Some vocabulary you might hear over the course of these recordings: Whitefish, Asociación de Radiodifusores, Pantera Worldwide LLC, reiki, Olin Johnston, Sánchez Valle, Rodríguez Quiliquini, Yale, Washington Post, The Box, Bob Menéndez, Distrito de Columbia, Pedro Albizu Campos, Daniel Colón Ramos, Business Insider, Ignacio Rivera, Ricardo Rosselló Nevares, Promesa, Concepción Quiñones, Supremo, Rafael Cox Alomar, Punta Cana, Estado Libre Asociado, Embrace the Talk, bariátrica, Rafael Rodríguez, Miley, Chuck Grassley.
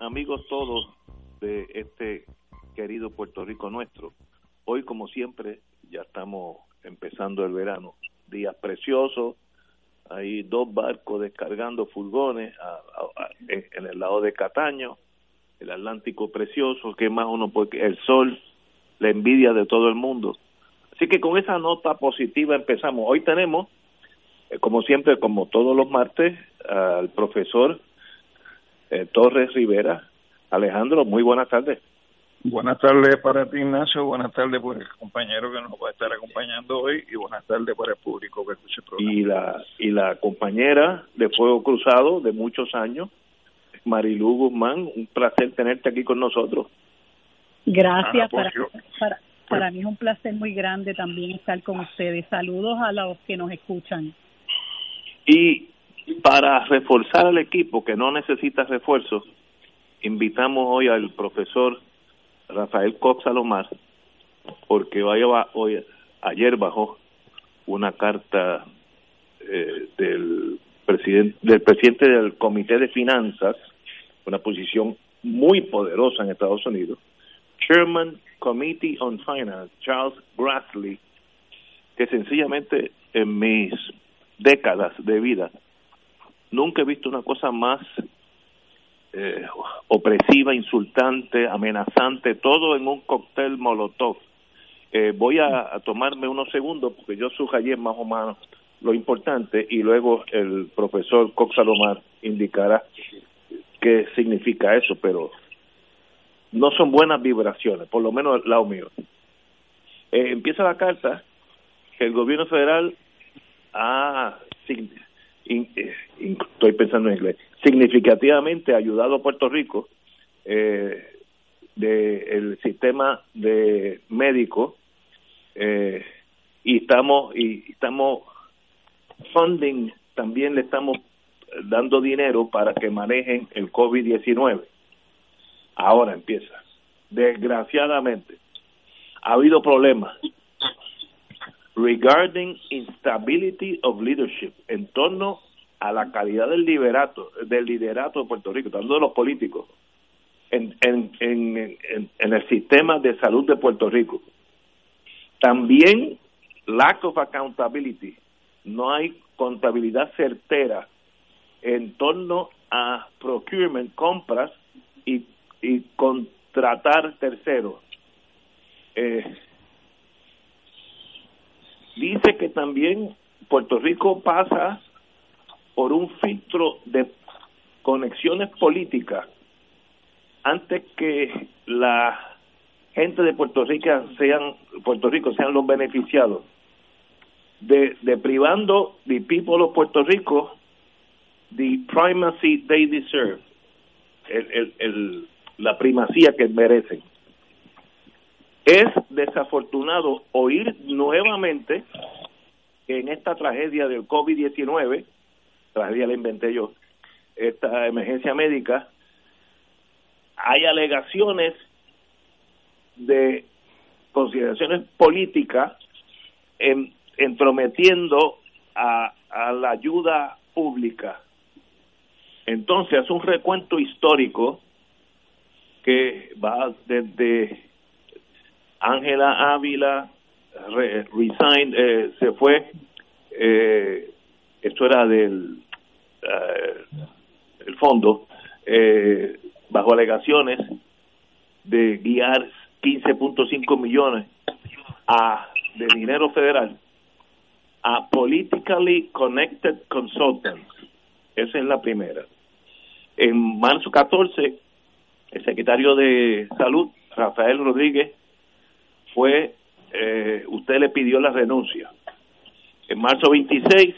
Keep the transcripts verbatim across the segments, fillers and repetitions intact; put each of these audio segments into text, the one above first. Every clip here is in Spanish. amigos todos de este querido Puerto Rico nuestro. Hoy, como siempre, ya estamos empezando el verano. Días preciosos, hay dos barcos descargando furgones a, a, a, en, en el lado de Cataño, el Atlántico precioso, que más uno, porque el sol, la envidia de todo el mundo. Así que con esa nota positiva empezamos. Hoy tenemos, eh, como siempre, como todos los martes, al profesor Eh, Torres Rivera. Alejandro, muy buenas tardes. Buenas tardes para ti, Ignacio, buenas tardes por el compañero que nos va a estar acompañando hoy y buenas tardes para el público que escucha el programa. Y la, y la compañera de Fuego Cruzado de muchos años, Marilu Guzmán, un placer tenerte aquí con nosotros. Gracias, Ana, para, para, para mí es un placer muy grande también estar con ustedes. Saludos a los que nos escuchan. Y para reforzar al equipo, que no necesita refuerzo, invitamos hoy al profesor Rafael Cox Alomar, porque hoy, hoy, ayer bajó una carta eh, del, president, del presidente del Comité de Finanzas, una posición muy poderosa en Estados Unidos, Chairman Committee on Finance, Charles Grassley, que sencillamente en mis décadas de vida nunca he visto una cosa más eh, opresiva, insultante, amenazante, todo en un cóctel molotov. Eh, voy a, a tomarme unos segundos porque yo subrayé más o menos lo importante y luego el profesor Cox Alomar indicará qué significa eso, pero no son buenas vibraciones, por lo menos el lado mío. Eh, empieza la carta que el gobierno federal ha significado, In, in, estoy pensando en inglés, significativamente ha ayudado a Puerto Rico eh, del sistema de médico eh, y estamos y estamos funding, también le estamos dando dinero para que manejen el COVID diecinueve. Ahora empieza. Desgraciadamente, ha habido problemas regarding instability of leadership, en torno a la calidad del liderato, del liderato de Puerto Rico, tanto de los políticos, en, en, en, en, en el sistema de salud de Puerto Rico. También lack of accountability, no hay contabilidad certera en torno a procurement, compras y, y contratar terceros. Eh, Dice que también Puerto Rico pasa por un filtro de conexiones políticas antes que la gente de Puerto Rico sean Puerto Rico sean los beneficiados, de, de privando the people of Puerto Rico the primacy they deserve, el, el, el, la primacía que merecen. Es desafortunado oír nuevamente que en esta tragedia del COVID diecinueve, tragedia la inventé yo, esta emergencia médica, hay alegaciones de consideraciones políticas en, entrometiendo a, a la ayuda pública. Entonces, es un recuento histórico que va desde Ángela Ávila re, resigned, eh, se fue, eh, esto era del uh, el fondo, eh, bajo alegaciones de guiar quince punto cinco millones a, de dinero federal a politically connected consultants. Esa es la primera. En marzo catorce, el secretario de Salud, Rafael Rodríguez, fue, eh, usted le pidió la renuncia. En marzo veintiséis,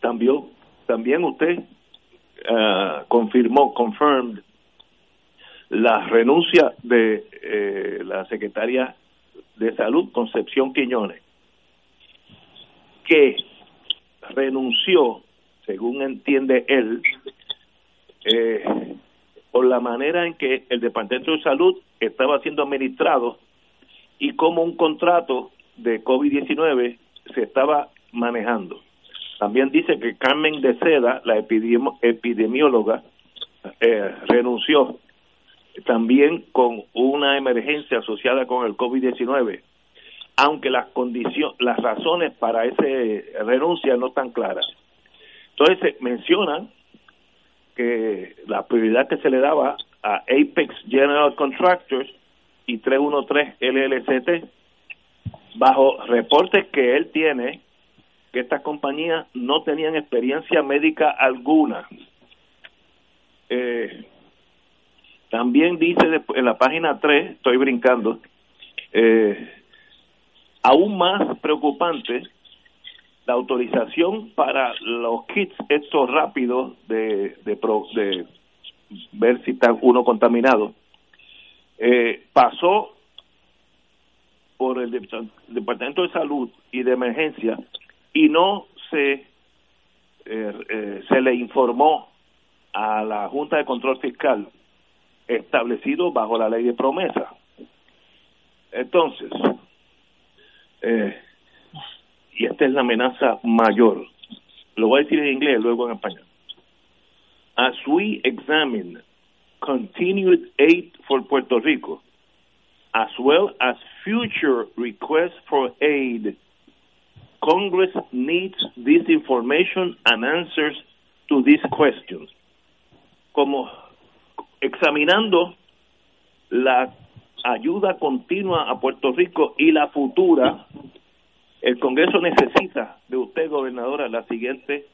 también, también usted uh, confirmó, confirmed, la renuncia de eh, la secretaria de Salud, Concepción Quiñones, que renunció, según entiende él, eh, por la manera en que el Departamento de Salud estaba siendo administrado y cómo un contrato de COVID diecinueve se estaba manejando. También dice que Carmen de Seda, la epidemi- epidemióloga, eh, renunció también con una emergencia asociada con el COVID diecinueve, aunque las condiciones, las razones para esa renuncia no están claras. Entonces se menciona que la prioridad que se le daba a Apex General Contractors y tres uno tres L L C T, bajo reportes que él tiene, que estas compañías no tenían experiencia médica alguna. Eh, también dice en la página tres, estoy brincando, eh, aún más preocupante la autorización para los kits estos rápidos de, de, de ver si está uno contaminado. Eh, pasó por el Departamento de Salud y de Emergencia y no se eh, eh, se le informó a la Junta de Control Fiscal, establecido bajo la ley de Promesa. Entonces, eh, y esta es la amenaza mayor. Lo voy a decir en inglés y luego en español. As we examine continued aid for Puerto Rico, as well as future requests for aid, Congress needs this information and answers to these questions. Como examinando la ayuda continua a Puerto Rico y la futura, el Congreso necesita de usted, gobernadora, la siguiente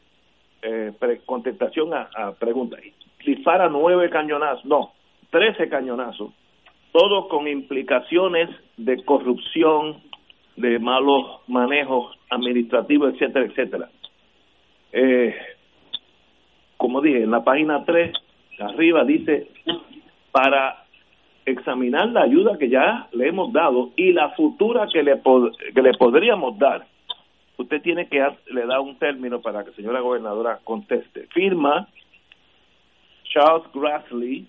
eh, pre- contestación a, a preguntas. Dispara nueve cañonazos, no, trece cañonazos, todos con implicaciones de corrupción, de malos manejos administrativos, etcétera, etcétera. Eh, como dije, en la página tres, arriba dice, para examinar la ayuda que ya le hemos dado y la futura que le pod- que le podríamos dar. Usted tiene que, ha- le da un término para que señora gobernadora conteste. Firma Chuck Grassley,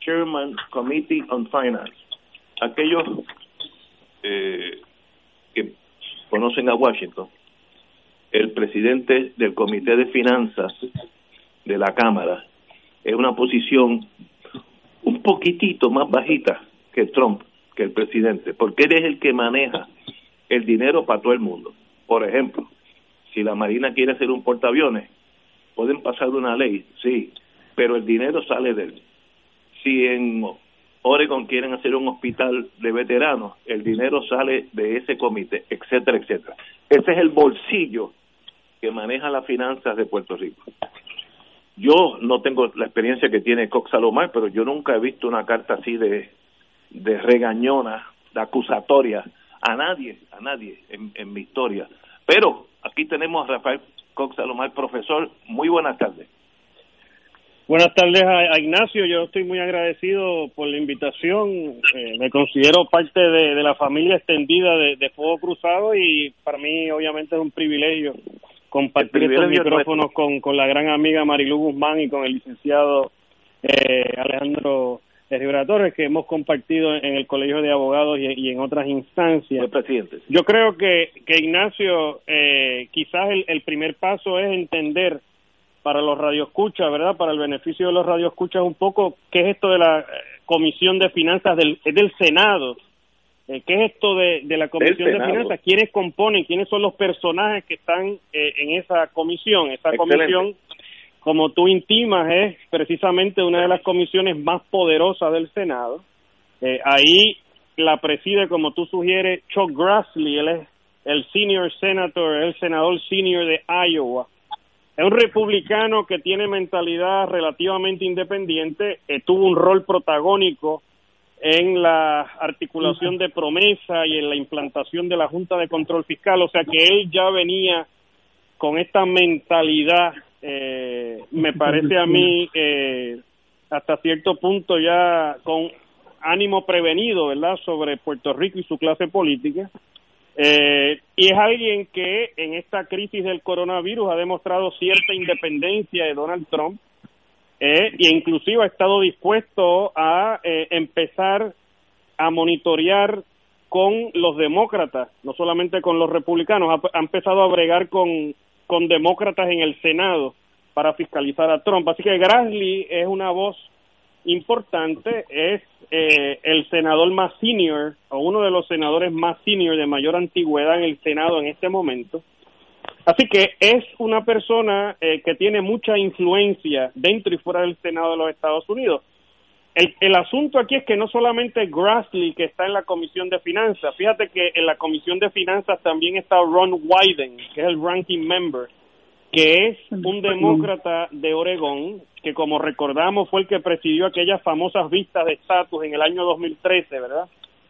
Chairman Committee on Finance. Aquellos eh, que conocen a Washington, el presidente del Comité de Finanzas de la Cámara, es una posición un poquitito más bajita que Trump, que el presidente, porque él es el que maneja el dinero para todo el mundo. Por ejemplo, si la Marina quiere hacer un portaaviones, pueden pasar una ley, sí, pero el dinero sale de él. Si en Oregon quieren hacer un hospital de veteranos, el dinero sale de ese comité, etcétera, etcétera. Ese es el bolsillo que maneja las finanzas de Puerto Rico. Yo no tengo la experiencia que tiene Cox Alomar, pero yo nunca he visto una carta así de, de regañona, de acusatoria, a nadie, a nadie en, en mi historia. Pero aquí tenemos a Rafael Cox Alomar, profesor, muy buenas tardes. Buenas tardes a, a Ignacio, yo estoy muy agradecido por la invitación, eh, me considero parte de, de la familia extendida de, de Fuego Cruzado y para mí obviamente es un privilegio compartir estos micrófonos con, con la gran amiga Marilu Guzmán y con el licenciado eh, Alejandro Rivera Torres, que hemos compartido en el Colegio de Abogados y, y en otras instancias. Presidente, sí. Yo creo que, que Ignacio, eh, quizás el, el primer paso es entender para los radioescuchas, ¿verdad?, para el beneficio de los radioescuchas un poco, ¿qué es esto de la Comisión de Finanzas? Del, es del Senado. ¿Qué es esto de, de la Comisión de Finanzas? ¿Quiénes componen? ¿Quiénes son los personajes que están eh, en esa comisión? Esa comisión, como tú intimas, es precisamente una de las comisiones más poderosas del Senado. Eh, ahí la preside, como tú sugieres, Chuck Grassley. Él es el senior senator, el senador senior de Iowa. Es un republicano que tiene mentalidad relativamente independiente. Eh, tuvo un rol protagónico en la articulación de Promesa y en la implantación de la Junta de Control Fiscal, o sea que él ya venía con esta mentalidad, eh, me parece a mí, eh, hasta cierto punto ya con ánimo prevenido, ¿verdad?, sobre Puerto Rico y su clase política. Eh, y es alguien que en esta crisis del coronavirus ha demostrado cierta independencia de Donald Trump, eh, e inclusive ha estado dispuesto a eh, empezar a monitorear con los demócratas, no solamente con los republicanos, ha, ha empezado a bregar con, con demócratas en el Senado para fiscalizar a Trump. Así que Grassley es una voz importante, es eh, el senador más senior, o uno de los senadores más senior de mayor antigüedad en el Senado en este momento. Así que es una persona eh, que tiene mucha influencia dentro y fuera del Senado de los Estados Unidos. El, el asunto aquí es que no solamente Grassley, que está en la Comisión de Finanzas, fíjate que en la Comisión de Finanzas también está Ron Wyden, que es el ranking member, que es un demócrata de Oregón, que como recordamos fue el que presidió aquellas famosas vistas de estatus en el año dos mil trece, ¿verdad?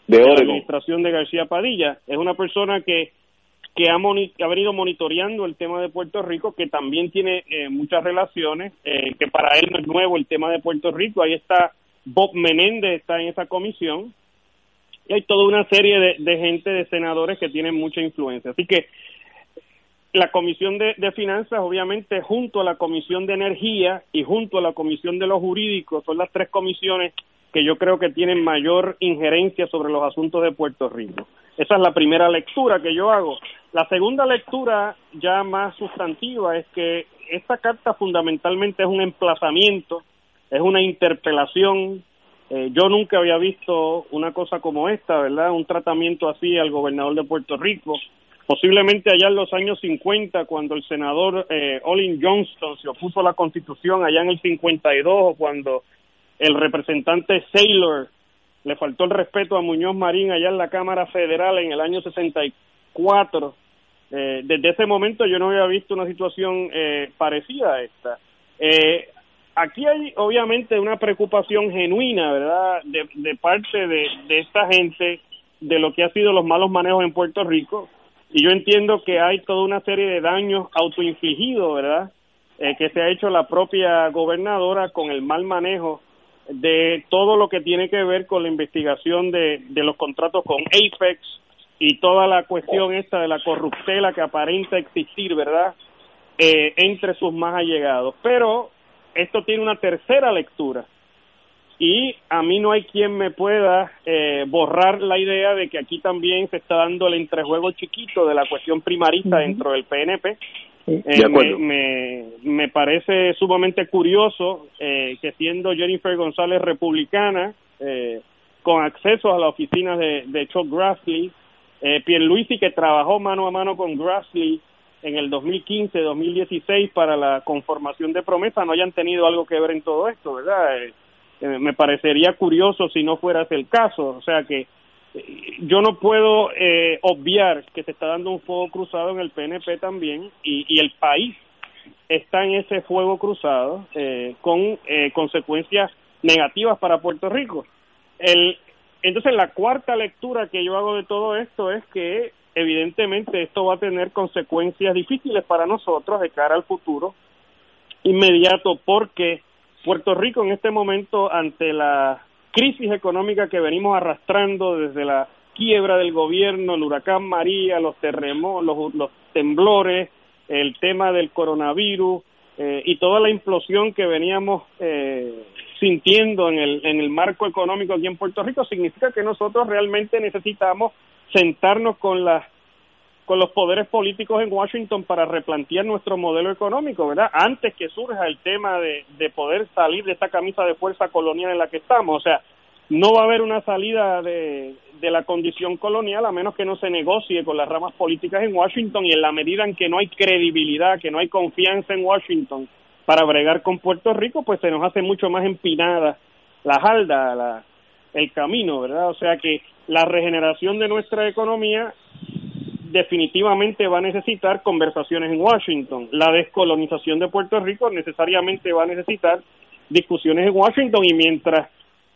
De, de la administración de García Padilla. Es una persona que que ha, moni- ha venido monitoreando el tema de Puerto Rico, que también tiene eh, muchas relaciones, eh, que para él no es nuevo el tema de Puerto Rico. Ahí está Bob Menéndez, está en esa comisión, y hay toda una serie de, de gente, de senadores que tienen mucha influencia. Así que la Comisión de, de Finanzas, obviamente, junto a la Comisión de Energía y junto a la Comisión de los Jurídicos, son las tres comisiones que yo creo que tienen mayor injerencia sobre los asuntos de Puerto Rico. Esa es la primera lectura que yo hago. La segunda lectura, ya más sustantiva, es que esta carta fundamentalmente es un emplazamiento, es una interpelación. Eh, yo nunca había visto una cosa como esta, ¿verdad? Un tratamiento así al gobernador de Puerto Rico. Posiblemente allá en los años cincuenta, cuando el senador eh, Olin Johnston se opuso a la Constitución allá en el cincuenta y dos, o cuando el representante Saylor le faltó el respeto a Muñoz Marín allá en la Cámara Federal en el año sesenta y cuatro. Eh, desde ese momento yo no había visto una situación eh, parecida a esta. Eh, aquí hay obviamente una preocupación genuina, ¿verdad?, de, de parte de, de esta gente de lo que ha sido los malos manejos en Puerto Rico. Y yo entiendo que hay toda una serie de daños autoinfligidos, ¿verdad?, eh, que se ha hecho la propia gobernadora con el mal manejo de todo lo que tiene que ver con la investigación de, de los contratos con Apex y toda la cuestión esta de la corruptela que aparenta existir, ¿verdad?, eh, entre sus más allegados. Pero esto tiene una tercera lectura. Y a mí no hay quien me pueda eh, borrar la idea de que aquí también se está dando el entrejuego chiquito de la cuestión primarista uh-huh. dentro del P N P. Eh, de acuerdo. Me, me, me parece sumamente curioso eh, que siendo Jennifer González republicana, eh, con acceso a las oficinas de, de Chuck Grassley, eh, Pierluisi, que trabajó mano a mano con Grassley en el dos mil quince dos mil dieciséis para la conformación de Promesa, no hayan tenido algo que ver en todo esto, ¿verdad?, eh, me parecería curioso si no fuera ese el caso. O sea que yo no puedo eh, obviar que se está dando un fuego cruzado en el P N P también, y, y el país está en ese fuego cruzado eh, con eh, consecuencias negativas para Puerto Rico. El, entonces la cuarta lectura que yo hago de todo esto es que evidentemente esto va a tener consecuencias difíciles para nosotros de cara al futuro inmediato, porque Puerto Rico en este momento, ante la crisis económica que venimos arrastrando desde la quiebra del gobierno, el huracán María, los terremotos, los, los temblores, el tema del coronavirus eh, y toda la implosión que veníamos eh, sintiendo en el, en el marco económico aquí en Puerto Rico, significa que nosotros realmente necesitamos sentarnos con las con los poderes políticos en Washington para replantear nuestro modelo económico, ¿verdad?, antes que surja el tema de, de poder salir de esta camisa de fuerza colonial en la que estamos. O sea, no va a haber una salida de, de la condición colonial a menos que no se negocie con las ramas políticas en Washington, y en la medida en que no hay credibilidad, que no hay confianza en Washington para bregar con Puerto Rico, pues se nos hace mucho más empinada la halda, la, el camino, ¿verdad? O sea que la regeneración de nuestra economía definitivamente va a necesitar conversaciones en Washington. La descolonización de Puerto Rico necesariamente va a necesitar discusiones en Washington, y mientras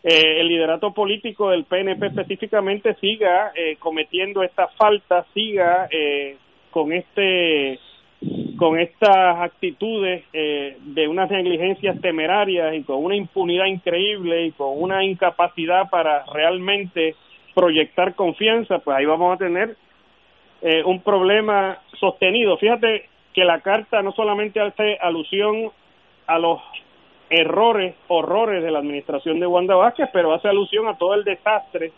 eh, el liderato político del P N P específicamente siga eh, cometiendo esta falta, siga eh, con este con estas actitudes eh, de unas negligencias temerarias y con una impunidad increíble y con una incapacidad para realmente proyectar confianza, pues ahí vamos a tener eh, un problema sostenido. Fíjate que la carta no solamente hace alusión a los errores, horrores de la administración de Wanda Vázquez, pero hace alusión a todo el desastre,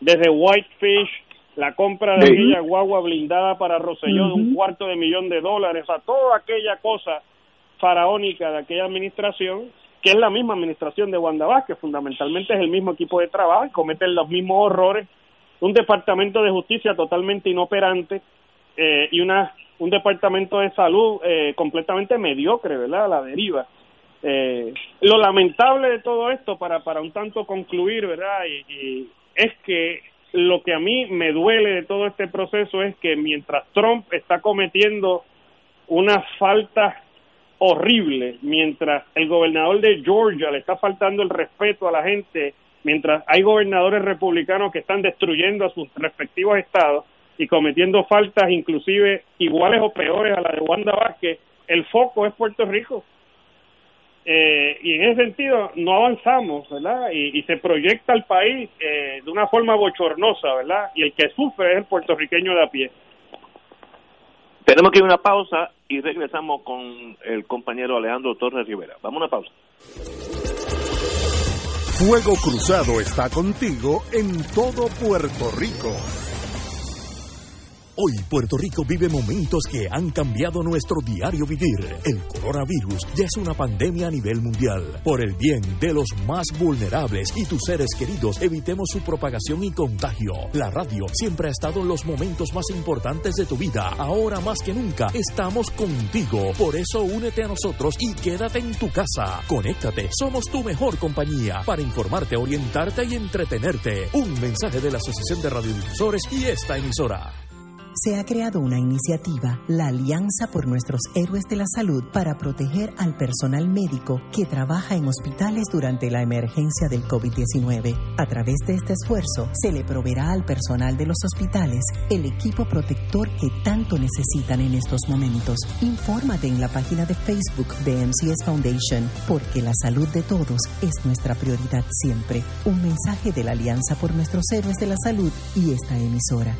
desde Whitefish, la compra de aquella guagua blindada para Rosselló de un cuarto de millón de dólares, a toda aquella cosa faraónica de aquella administración, que es la misma administración de Wanda Vázquez, fundamentalmente es el mismo equipo de trabajo y cometen los mismos horrores, un departamento de justicia totalmente inoperante eh, y una un departamento de salud eh, completamente mediocre, ¿verdad?, a la deriva. Eh, lo lamentable de todo esto, para para un tanto concluir, ¿verdad?, y, y es que lo que a mí me duele de todo este proceso es que mientras Trump está cometiendo unas faltas horribles, mientras el gobernador de Georgia le está faltando el respeto a la gente, mientras hay gobernadores republicanos que están destruyendo a sus respectivos estados y cometiendo faltas inclusive iguales o peores a la de Wanda Vázquez, el foco es Puerto Rico. Eh, y en ese sentido no avanzamos, ¿verdad? Y, y se proyecta el país eh, de una forma bochornosa, ¿verdad? Y el que sufre es el puertorriqueño de a pie. Tenemos que ir a una pausa y regresamos con el compañero Alejandro Torres Rivera. Vamos a una pausa. Fuego Cruzado está contigo en todo Puerto Rico. Hoy Puerto Rico vive momentos que han cambiado nuestro diario vivir. El coronavirus ya es una pandemia a nivel mundial. Por el bien de los más vulnerables y tus seres queridos, evitemos su propagación y contagio. La radio siempre ha estado en los momentos más importantes de tu vida. Ahora más que nunca estamos contigo. Por eso únete a nosotros y quédate en tu casa. Conéctate, somos tu mejor compañía para informarte, orientarte y entretenerte. Un mensaje de la Asociación de Radiodifusores y esta emisora. Se ha creado una iniciativa, la Alianza por Nuestros Héroes de la Salud, para proteger al personal médico que trabaja en hospitales durante la emergencia del covid diecinueve. A través de este esfuerzo, se le proveerá al personal de los hospitales el equipo protector que tanto necesitan en estos momentos. Infórmate en la página de Facebook de M C S Foundation, porque la salud de todos es nuestra prioridad siempre. Un mensaje de la Alianza por Nuestros Héroes de la Salud y esta emisora.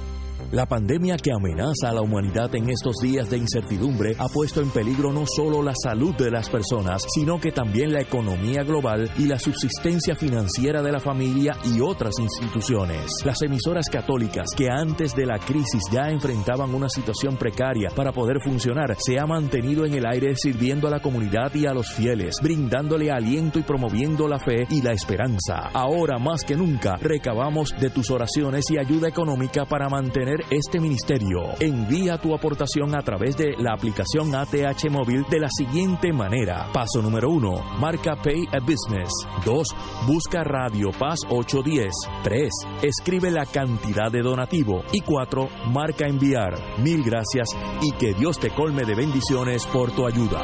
La pandemia que amenaza a la humanidad en estos días de incertidumbre ha puesto en peligro no solo la salud de las personas, sino que también la economía global y la subsistencia financiera de la familia y otras instituciones. Las emisoras católicas que antes de la crisis ya enfrentaban una situación precaria para poder funcionar, se ha mantenido en el aire sirviendo a la comunidad y a los fieles, brindándole aliento y promoviendo la fe y la esperanza. Ahora más que nunca, recabamos de tus oraciones y ayuda económica para mantener este ministerio. Envía tu aportación a través de la aplicación A T H móvil de la siguiente manera. Paso número uno, marca Pay a Business. dos. Busca Radio Paz ocho diez. tres. Escribe la cantidad de donativo. Y cuatro. Marca enviar. Mil gracias y que Dios te colme de bendiciones por tu ayuda.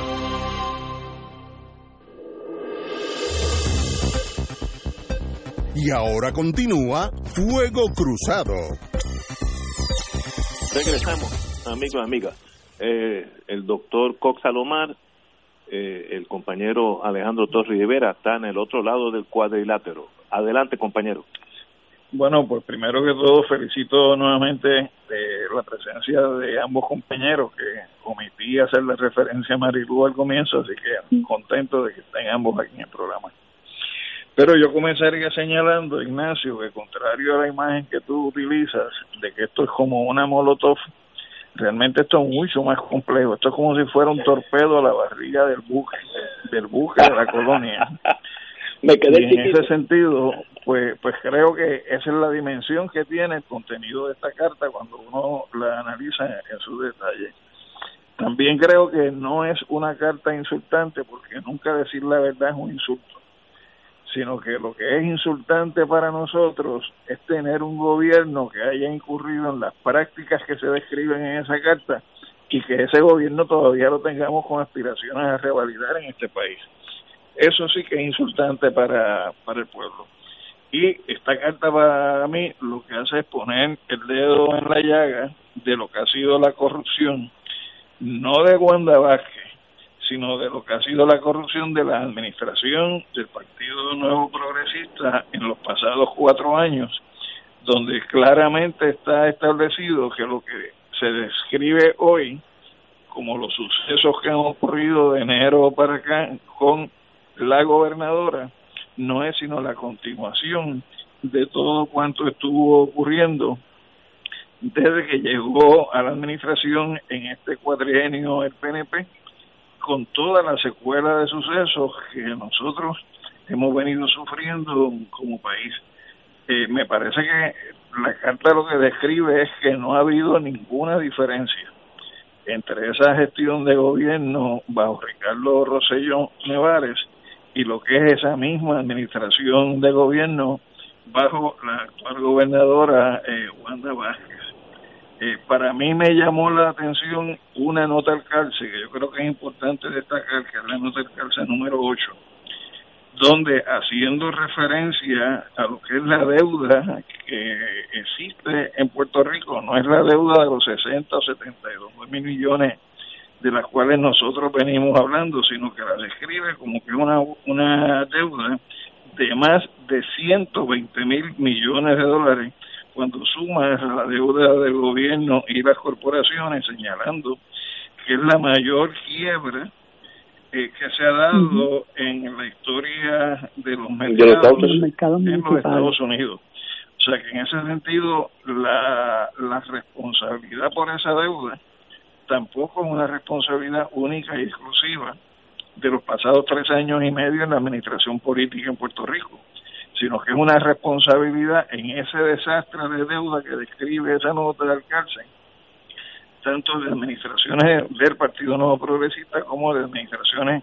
Y ahora continúa Fuego Cruzado. Regresamos, amigos y amigas. Eh, el doctor Cox Alomar, eh, el compañero Alejandro Torres Rivera, está en el otro lado del cuadrilátero. Adelante, compañero. Bueno, pues primero que todo felicito nuevamente eh, la presencia de ambos compañeros, que omití hacer la referencia a Marilu al comienzo, así que contento de que estén ambos aquí en el programa. Pero yo comenzaría señalando, Ignacio, que contrario a la imagen que tú utilizas, de que esto es como una molotov, realmente esto es mucho más complejo. Esto es como si fuera un torpedo a la barriga del buque, del buque de la colonia. Me quedé y en chiquito. Ese sentido, pues, pues creo que esa es la dimensión que tiene el contenido de esta carta cuando uno la analiza en su detalle. También creo que no es una carta insultante, porque nunca decir la verdad es un insulto, sino que lo que es insultante para nosotros es tener un gobierno que haya incurrido en las prácticas que se describen en esa carta y que ese gobierno todavía lo tengamos con aspiraciones a revalidar en este país. Eso sí que es insultante para, para el pueblo. Y esta carta para mí lo que hace es poner el dedo en la llaga de lo que ha sido la corrupción no de Wanda Vázquez, sino de lo que ha sido la corrupción de la administración del Partido Nuevo Progresista en los pasados cuatro años, donde claramente está establecido que lo que se describe hoy como los sucesos que han ocurrido de enero para acá con la gobernadora, no es sino la continuación de todo cuanto estuvo ocurriendo desde que llegó a la administración en este cuatrienio el P N P, con toda la secuela de sucesos que nosotros hemos venido sufriendo como país. Eh, me parece que la carta lo que describe es que no ha habido ninguna diferencia entre esa gestión de gobierno bajo Ricardo Rosselló Nevares y lo que es esa misma administración de gobierno bajo la actual gobernadora eh, Wanda Vázquez. Eh, para mí me llamó la atención una nota al calce, que yo creo que es importante destacar, que es la nota al calce número ocho, donde haciendo referencia a lo que es la deuda que existe en Puerto Rico, no es la deuda de los sesenta o setenta y dos mil millones de las cuales nosotros venimos hablando, sino que la describe como que una una deuda de más de ciento veinte mil millones de dólares cuando sumas la deuda del gobierno y las corporaciones, señalando que es la mayor quiebra eh, que se ha dado en la historia de los mercados, de los mercados en los Estados Unidos. O sea que en ese sentido la, la responsabilidad por esa deuda tampoco es una responsabilidad única y exclusiva de los pasados tres años y medio en la administración política en Puerto Rico, sino que es una responsabilidad en ese desastre de deuda que describe esa nota de alcance, tanto de administraciones del Partido Nuevo Progresista como de administraciones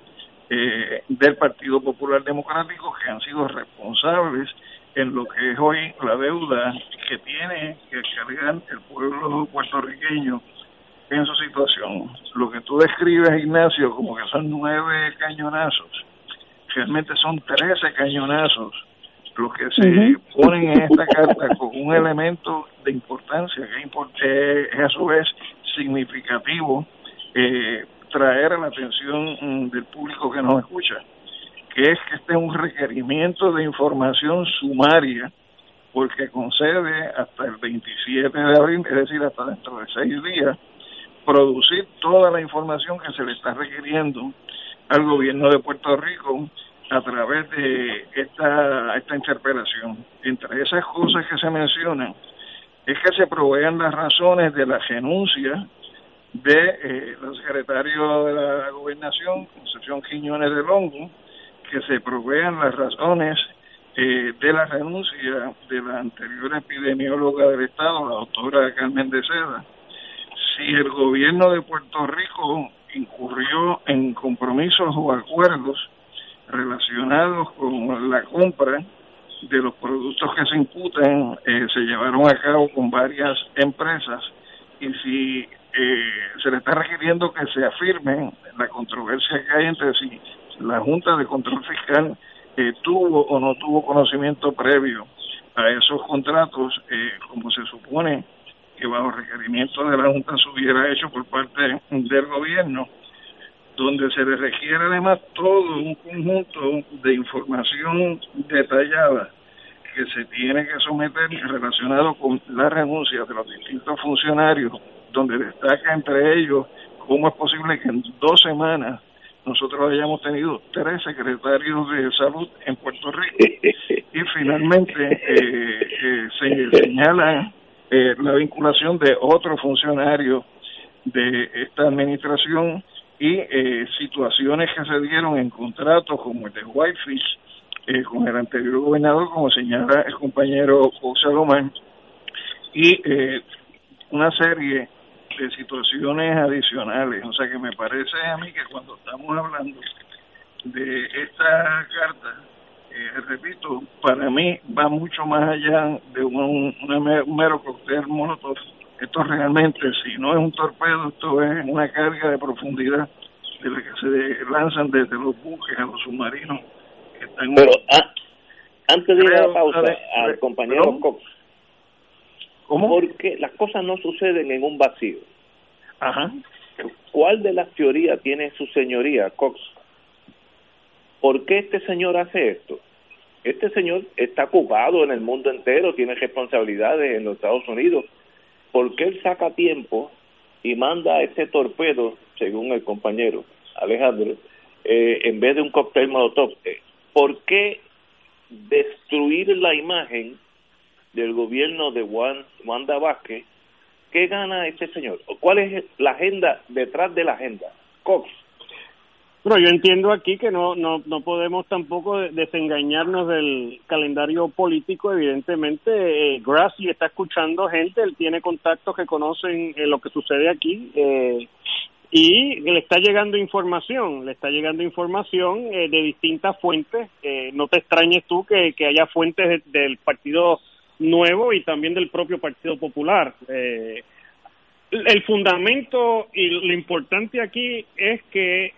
eh, del Partido Popular Democrático, que han sido responsables en lo que es hoy la deuda que tiene que cargar el pueblo puertorriqueño en su situación. Lo que tú describes, Ignacio, como que son nueve cañonazos, realmente son trece cañonazos los que se uh-huh. ponen en esta carta, con un elemento de importancia que es a su vez significativo eh, traer a la atención del público que nos escucha, que es que este es un requerimiento de información sumaria, porque concede hasta el veintisiete de abril, es decir, hasta dentro de seis días, producir toda la información que se le está requiriendo al gobierno de Puerto Rico a través de esta esta interpelación. Entre esas cosas que se mencionan es que se provean las razones de la renuncia de eh, la secretaria de la Gobernación, Concepción Quiñones de Longo, que se provean las razones eh, de la renuncia de la anterior epidemióloga del Estado, la doctora Carmen de Seda. Si el gobierno de Puerto Rico incurrió en compromisos o acuerdos relacionados con la compra de los productos que se imputan, eh, se llevaron a cabo con varias empresas, y si eh, se le está requiriendo que se afirme la controversia que hay entre si la Junta de Control Fiscal eh, tuvo o no tuvo conocimiento previo a esos contratos, eh, como se supone que bajo requerimiento de la Junta se hubiera hecho por parte del gobierno, donde se le requiere además todo un conjunto de información detallada que se tiene que someter relacionado con la renuncia de los distintos funcionarios, donde destaca entre ellos cómo es posible que en dos semanas nosotros hayamos tenido tres secretarios de salud en Puerto Rico. Y finalmente eh, eh, se señala eh, la vinculación de otro funcionario de esta administración y eh, situaciones que se dieron en contratos como el de Whitefish eh, con el anterior gobernador, como señala el compañero Cox Alomar, y eh, una serie de situaciones adicionales. O sea que me parece a mí que cuando estamos hablando de esta carta, eh, repito, para mí va mucho más allá de un, un, un mero cóctel molotov. Esto realmente, si no es un torpedo, esto es una carga de profundidad de la que se lanzan desde los buques a los submarinos. Que están Pero a, antes de ir a la pausa, al de, compañero ¿cómo? Cox, ¿cómo? Porque las cosas no suceden en un vacío. Ajá. ¿Cuál de las teorías tiene su señoría, Cox? ¿Por qué este señor hace esto? Este señor está ocupado en el mundo entero, tiene responsabilidades en los Estados Unidos. ¿Por qué él saca tiempo y manda este torpedo, según el compañero Alejandro, eh, en vez de un cóctel molotov? ¿Por qué destruir la imagen del gobierno de Wanda Vázquez? ¿Qué gana este señor? ¿Cuál es la agenda detrás de la agenda? Cox. Bueno, yo entiendo aquí que no no no podemos tampoco desengañarnos del calendario político. Evidentemente, eh, Grassley está escuchando gente, él tiene contactos que conocen eh, lo que sucede aquí, eh, y le está llegando información, le está llegando información eh, de distintas fuentes. Eh, no te extrañes tú que, que haya fuentes de, del Partido Nuevo y también del propio Partido Popular. Eh, el fundamento y lo importante aquí es que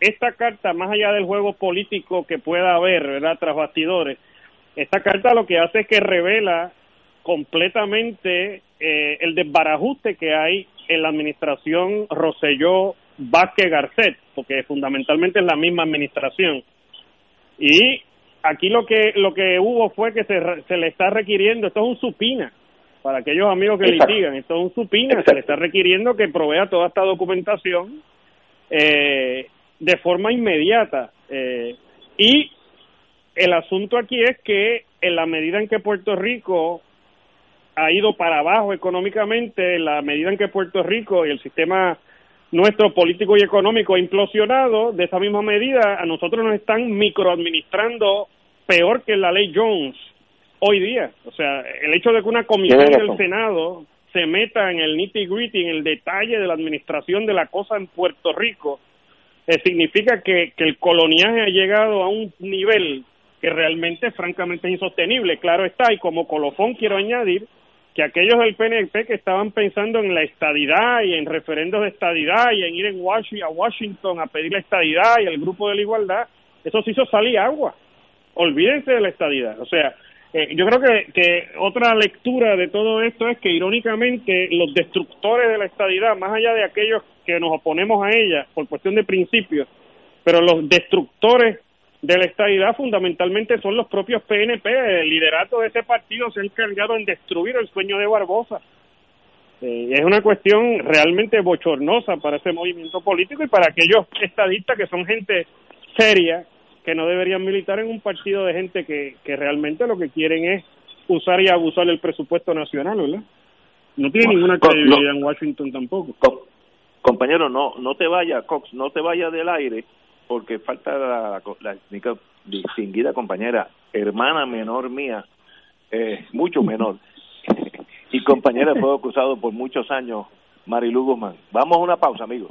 esta carta, más allá del juego político que pueda haber, ¿verdad?, tras bastidores, esta carta lo que hace es que revela completamente eh, el desbarajuste que hay en la administración Rosselló Vázquez Garcet, porque fundamentalmente es la misma administración. Y aquí lo que lo que hubo fue que se, se le está requiriendo, esto es un supina, para aquellos amigos que Exacto. litigan, esto es un supina, Exacto. se le está requiriendo que provea toda esta documentación eh, de forma inmediata. Eh, y el asunto aquí es que en la medida en que Puerto Rico ha ido para abajo económicamente, en la medida en que Puerto Rico y el sistema nuestro político y económico ha implosionado, de esa misma medida a nosotros nos están microadministrando peor que la ley Jones hoy día. O sea, el hecho de que una comisión del Senado se meta en el nitty-gritty, en el detalle de la administración de la cosa en Puerto Rico, eh, significa que, que el coloniaje ha llegado a un nivel que realmente, francamente, es insostenible. Claro está, y como colofón quiero añadir que aquellos del P N P que estaban pensando en la estadidad y en referendos de estadidad y en ir en Washington, a Washington a pedir la estadidad y el grupo de la igualdad, eso se hizo salir agua. Olvídense de la estadidad. O sea, eh, yo creo que, que otra lectura de todo esto es que, irónicamente, los destructores de la estadidad, más allá de aquellos que nos oponemos a ella por cuestión de principios, pero los destructores de la estadidad fundamentalmente son los propios P N P. El liderato de ese partido se ha encargado en destruir el sueño de Barbosa. Eh, es una cuestión realmente bochornosa para ese movimiento político y para aquellos estadistas que son gente seria, que no deberían militar en un partido de gente que, que realmente lo que quieren es usar y abusar del presupuesto nacional, ¿verdad? No tiene no, ninguna credibilidad no, en Washington tampoco. Com, compañero, no, no te vayas, Cox, no te vayas del aire, porque falta la, la, la distinguida compañera, hermana menor mía, eh, mucho menor, y compañera de Fuego Cruzado por muchos años, Marilu Guzmán. Vamos a una pausa, amigos.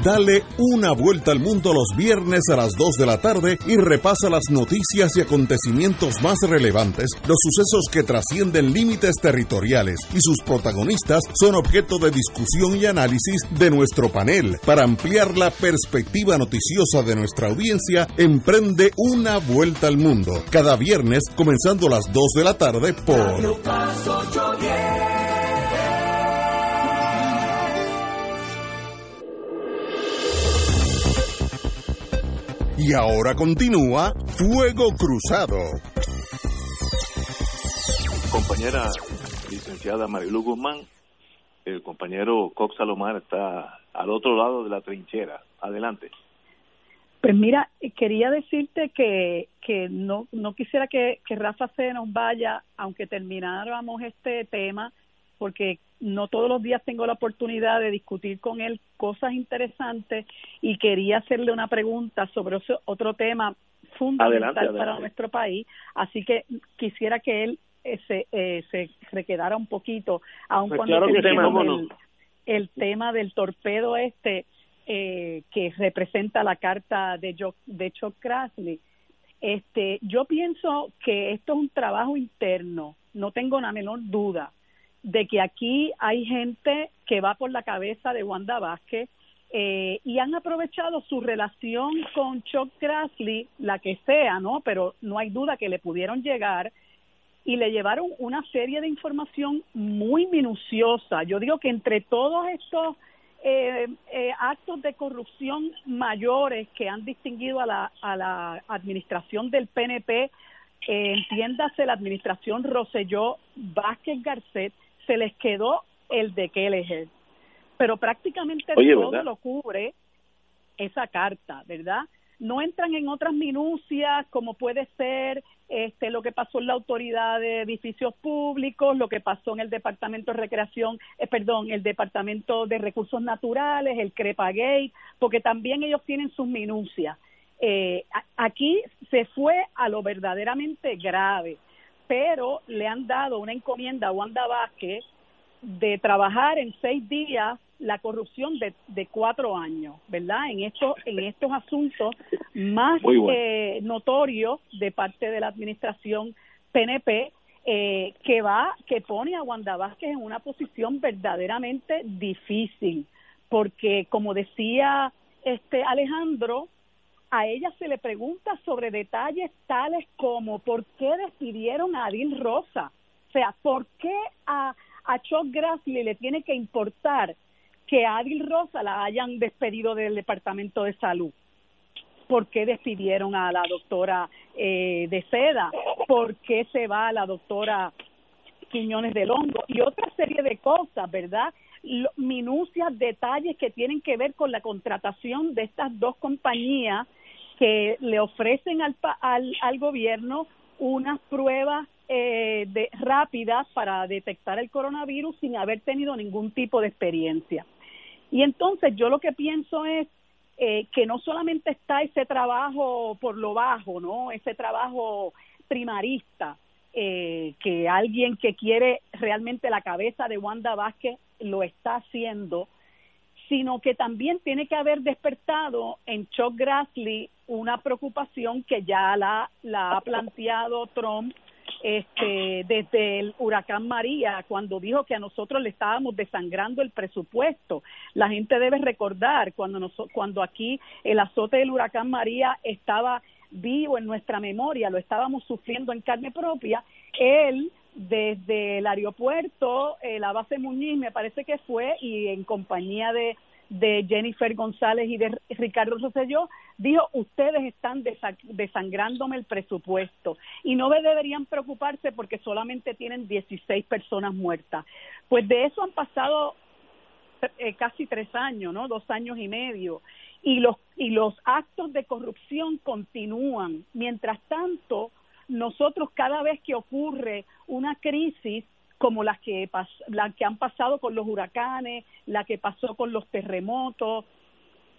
Dale una vuelta al mundo los viernes a las dos de la tarde y repasa las noticias y acontecimientos más relevantes, los sucesos que trascienden límites territoriales y sus protagonistas son objeto de discusión y análisis de nuestro panel. Para ampliar la perspectiva noticiosa de nuestra audiencia, emprende una vuelta al mundo. Cada viernes, comenzando a las dos de la tarde por Radio Paz ocho diez. Y ahora continúa Fuego Cruzado. Compañera licenciada Marilu Guzmán, el compañero Cox Alomar está al otro lado de la trinchera. Adelante. Pues mira, quería decirte que, que no, no quisiera que, que Rafa se nos vaya, aunque termináramos este tema, porque no todos los días tengo la oportunidad de discutir con él cosas interesantes y quería hacerle una pregunta sobre otro tema fundamental adelante, adelante. para nuestro país, así que quisiera que él eh, se, eh, se requedara un poquito, aun pues cuando claro tema, el, el tema del torpedo este eh, que representa la carta de, jo, de Chuck Grassley. Este, yo pienso que esto es un trabajo interno, no tengo la menor duda de que aquí hay gente que va por la cabeza de Wanda Vázquez eh, y han aprovechado su relación con Chuck Grassley, la que sea, ¿no? Pero no hay duda que le pudieron llegar y le llevaron una serie de información muy minuciosa. Yo digo que entre todos estos eh, eh, actos de corrupción mayores que han distinguido a la, a la administración del P N P, eh, entiéndase la administración Rosselló Vázquez Garcet, se les quedó el de Kelleher, pero prácticamente Oye, todo ¿verdad? lo cubre esa carta, ¿verdad? No entran en otras minucias como puede ser este, lo que pasó en la Autoridad de Edificios Públicos, lo que pasó en el Departamento de Recreación, eh, perdón, el Departamento de Recursos Naturales, el CREPAGATE, porque también ellos tienen sus minucias. Eh, aquí se fue a lo verdaderamente grave, pero le han dado una encomienda a Wanda Vázquez de trabajar en seis días la corrupción de, de cuatro años, ¿verdad? En estos, en estos asuntos más bueno. eh, notorios de parte de la administración P N P eh, que va, que pone a Wanda Vázquez en una posición verdaderamente difícil, porque como decía este Alejandro, a ella se le pregunta sobre detalles tales como ¿por qué despidieron a Adil Rosa? O sea, ¿por qué a, a Chuck Grassley le tiene que importar que a Adil Rosa la hayan despedido del Departamento de Salud? ¿Por qué despidieron a la doctora eh, de Seda? ¿Por qué se va a la doctora Quiñones del Hongo? Y otra serie de cosas, ¿verdad? Minucias, detalles que tienen que ver con la contratación de estas dos compañías que le ofrecen al, al, al gobierno unas pruebas eh, de, rápidas para detectar el coronavirus sin haber tenido ningún tipo de experiencia. Y entonces yo lo que pienso es eh, que no solamente está ese trabajo por lo bajo, ¿no? Ese trabajo primarista, eh, que alguien que quiere realmente la cabeza de Wanda Vázquez lo está haciendo, sino que también tiene que haber despertado en Chuck Grassley una preocupación que ya la, la ha planteado Trump este, desde el huracán María, cuando dijo que a nosotros le estábamos desangrando el presupuesto. La gente debe recordar cuando, nos, cuando aquí el azote del huracán María estaba vivo en nuestra memoria, lo estábamos sufriendo en carne propia, él desde el aeropuerto, eh, la base Muñiz me parece que fue, y en compañía de, de Jennifer González y de Ricardo Rosselló, dijo, ustedes están desa- desangrándome el presupuesto y no me deberían preocuparse porque solamente tienen dieciséis personas muertas. Pues de eso han pasado eh, casi tres años, ¿no? Dos años y medio. Y los, y los actos de corrupción continúan. Mientras tanto, nosotros cada vez que ocurre una crisis como las que, pas- la que han pasado con los huracanes, la que pasó con los terremotos,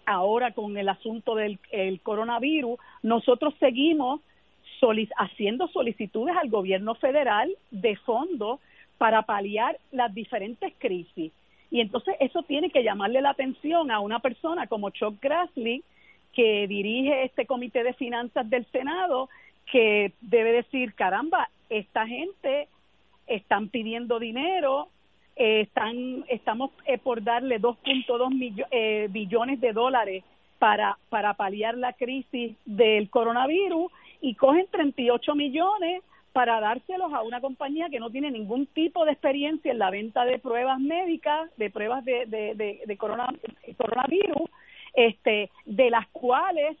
ahora con el asunto del el coronavirus, nosotros seguimos solic- haciendo solicitudes al gobierno federal de fondos para paliar las diferentes crisis. Y entonces eso tiene que llamarle la atención a una persona como Chuck Grassley, que dirige este Comité de Finanzas del Senado, que debe decir, caramba, esta gente están pidiendo dinero, eh, están estamos eh, por darle dos punto dos eh, billones de dólares para, para paliar la crisis del coronavirus, y cogen treinta y ocho millones para dárselos a una compañía que no tiene ningún tipo de experiencia en la venta de pruebas médicas, de pruebas de, de, de, de coronavirus, este, de las cuales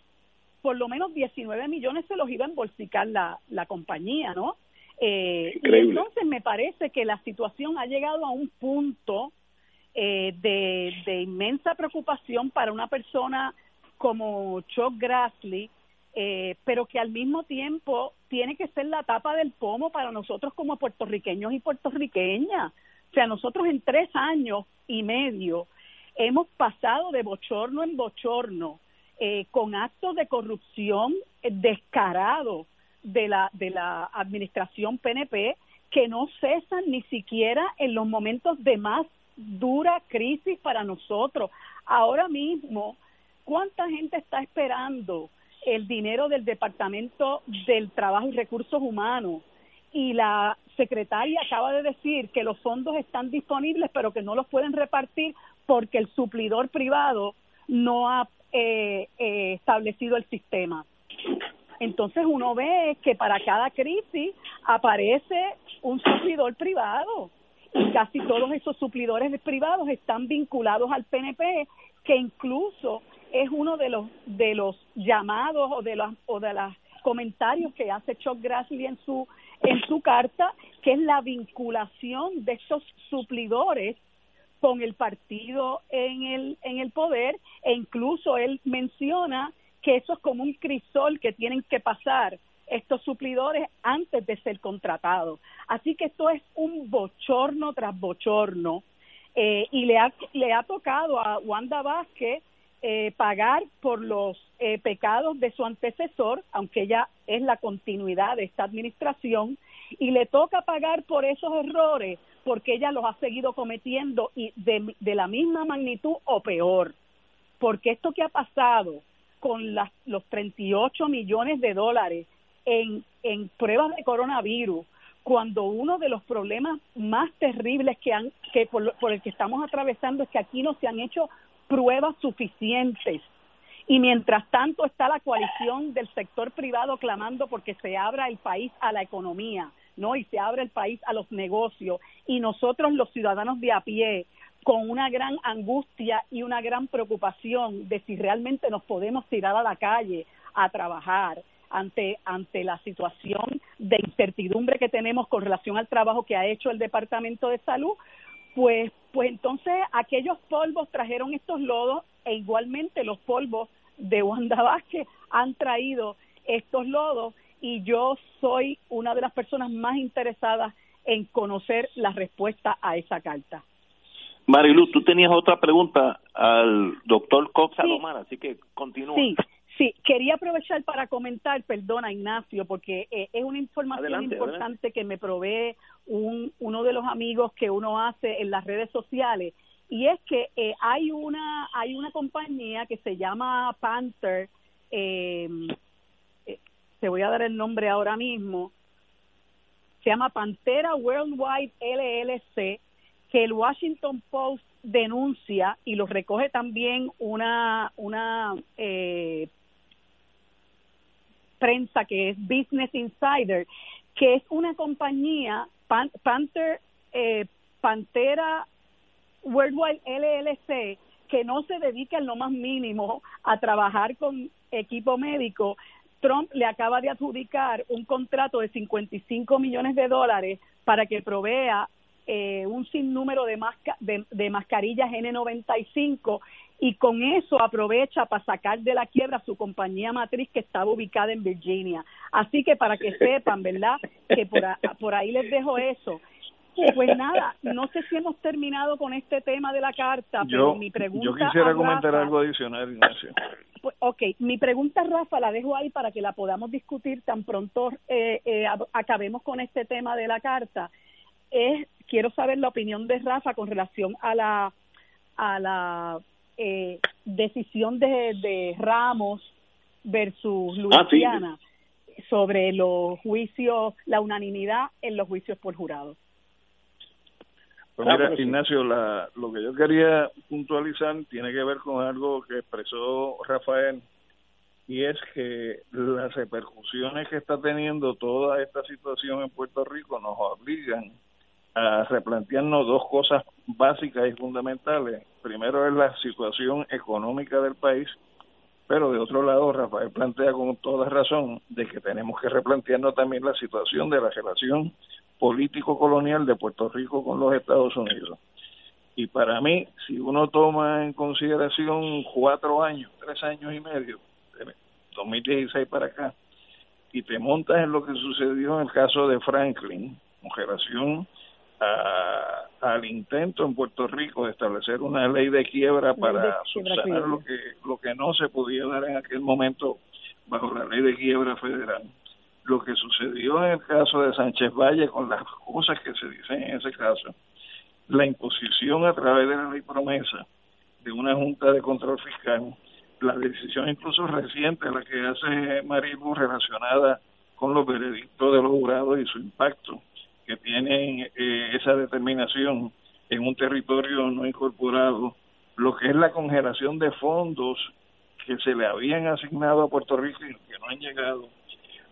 por lo menos diecinueve millones se los iba a embolsicar la, la compañía, ¿no? Eh, y entonces me parece que la situación ha llegado a un punto eh, de, de inmensa preocupación para una persona como Chuck Grassley, Eh, pero que al mismo tiempo tiene que ser la tapa del pomo para nosotros como puertorriqueños y puertorriqueñas. O sea, nosotros en tres años y medio hemos pasado de bochorno en bochorno eh, con actos de corrupción descarados de la, de la administración P N P, que no cesan ni siquiera en los momentos de más dura crisis para nosotros. Ahora mismo, ¿cuánta gente está esperando el dinero del Departamento del Trabajo y Recursos Humanos? Y la secretaria acaba de decir que los fondos están disponibles, pero que no los pueden repartir porque el suplidor privado no ha eh, eh, establecido el sistema. Entonces uno ve que para cada crisis aparece un suplidor privado, y casi todos esos suplidores privados están vinculados al P N P, que incluso es uno de los de los llamados o de los o de los comentarios que hace Chuck Grassley en su en su carta, que es la vinculación de estos suplidores con el partido en el en el poder, e incluso él menciona que eso es como un crisol que tienen que pasar estos suplidores antes de ser contratados. Así que esto es un bochorno tras bochorno, eh, y le ha le ha tocado a Wanda Vázquez Eh, pagar por los eh, pecados de su antecesor, aunque ella es la continuidad de esta administración, y le toca pagar por esos errores, porque ella los ha seguido cometiendo, y de, de la misma magnitud o peor, porque esto que ha pasado con las, los treinta y ocho millones de dólares en, en pruebas de coronavirus, cuando uno de los problemas más terribles que han que por, por el que estamos atravesando es que aquí no se han hecho pruebas suficientes, y mientras tanto está la coalición del sector privado clamando porque se abra el país a la economía, ¿no? Y se abra el país a los negocios, y nosotros los ciudadanos de a pie con una gran angustia y una gran preocupación de si realmente nos podemos tirar a la calle a trabajar ante ante la situación de incertidumbre que tenemos con relación al trabajo que ha hecho el Departamento de Salud. Pues, pues entonces aquellos polvos trajeron estos lodos, e igualmente los polvos de Wanda Vázquez han traído estos lodos, y yo soy una de las personas más interesadas en conocer la respuesta a esa carta. Marilu, tú tenías otra pregunta al doctor Cox Alomar, sí, así que continúa. Sí, sí, quería aprovechar para comentar, perdona Ignacio, porque eh, es una información adelante, importante adelante. que me provee un, uno de los amigos que uno hace en las redes sociales, y es que eh, hay una hay una compañía que se llama Pantera, eh, eh, te voy a dar el nombre ahora mismo, se llama Pantera Worldwide L L C, que el Washington Post denuncia, y los recoge también una una eh, prensa que es Business Insider, que es una compañía, Pan, Panther, eh, Pantera Worldwide L L C, que no se dedica en lo más mínimo a trabajar con equipo médico. Trump le acaba de adjudicar un contrato de cincuenta y cinco millones de dólares para que provea eh, un sinnúmero de, masca- de, de mascarillas N noventa y cinco, y con eso aprovecha para sacar de la quiebra su compañía matriz que estaba ubicada en Virginia. Así que para que sepan, ¿verdad?, que por, a, por ahí les dejo eso. Pues nada, no sé si hemos terminado con este tema de la carta, pero yo, mi pregunta... Yo quisiera a comentar Rafa, algo adicional, Ignacio. Pues, ok, mi pregunta, Rafa, la dejo ahí para que la podamos discutir tan pronto eh, eh, acabemos con este tema de la carta. Es, quiero saber la opinión de Rafa con relación a la a la eh, decisión de, de Ramos versus Luisiana, ah, sí, sobre los juicios, la unanimidad en los juicios por jurado. Pues mira, Ignacio, la, lo que yo quería puntualizar tiene que ver con algo que expresó Rafael, y es que las repercusiones que está teniendo toda esta situación en Puerto Rico nos obligan a replantearnos dos cosas básicas y fundamentales. Primero es la situación económica del país, pero de otro lado Rafael plantea con toda razón de que tenemos que replantearnos también la situación de la relación político-colonial de Puerto Rico con los Estados Unidos. Y para mí, si uno toma en consideración cuatro años, tres años y medio, dos mil dieciséis para acá, y te montas en lo que sucedió en el caso de Franklin, con relación a, al intento en Puerto Rico de establecer una ley de quiebra para de subsanar quiebra. lo que lo que no se podía dar en aquel momento bajo la ley de quiebra federal, lo que sucedió en el caso de Sánchez Valle con las cosas que se dicen en ese caso, la imposición a través de la ley Promesa de una Junta de Control Fiscal, la decisión incluso reciente, la que hace Marilu relacionada con los veredictos de los jurados y su impacto que tienen eh, esa determinación en un territorio no incorporado, lo que es la congelación de fondos que se le habían asignado a Puerto Rico y que no han llegado,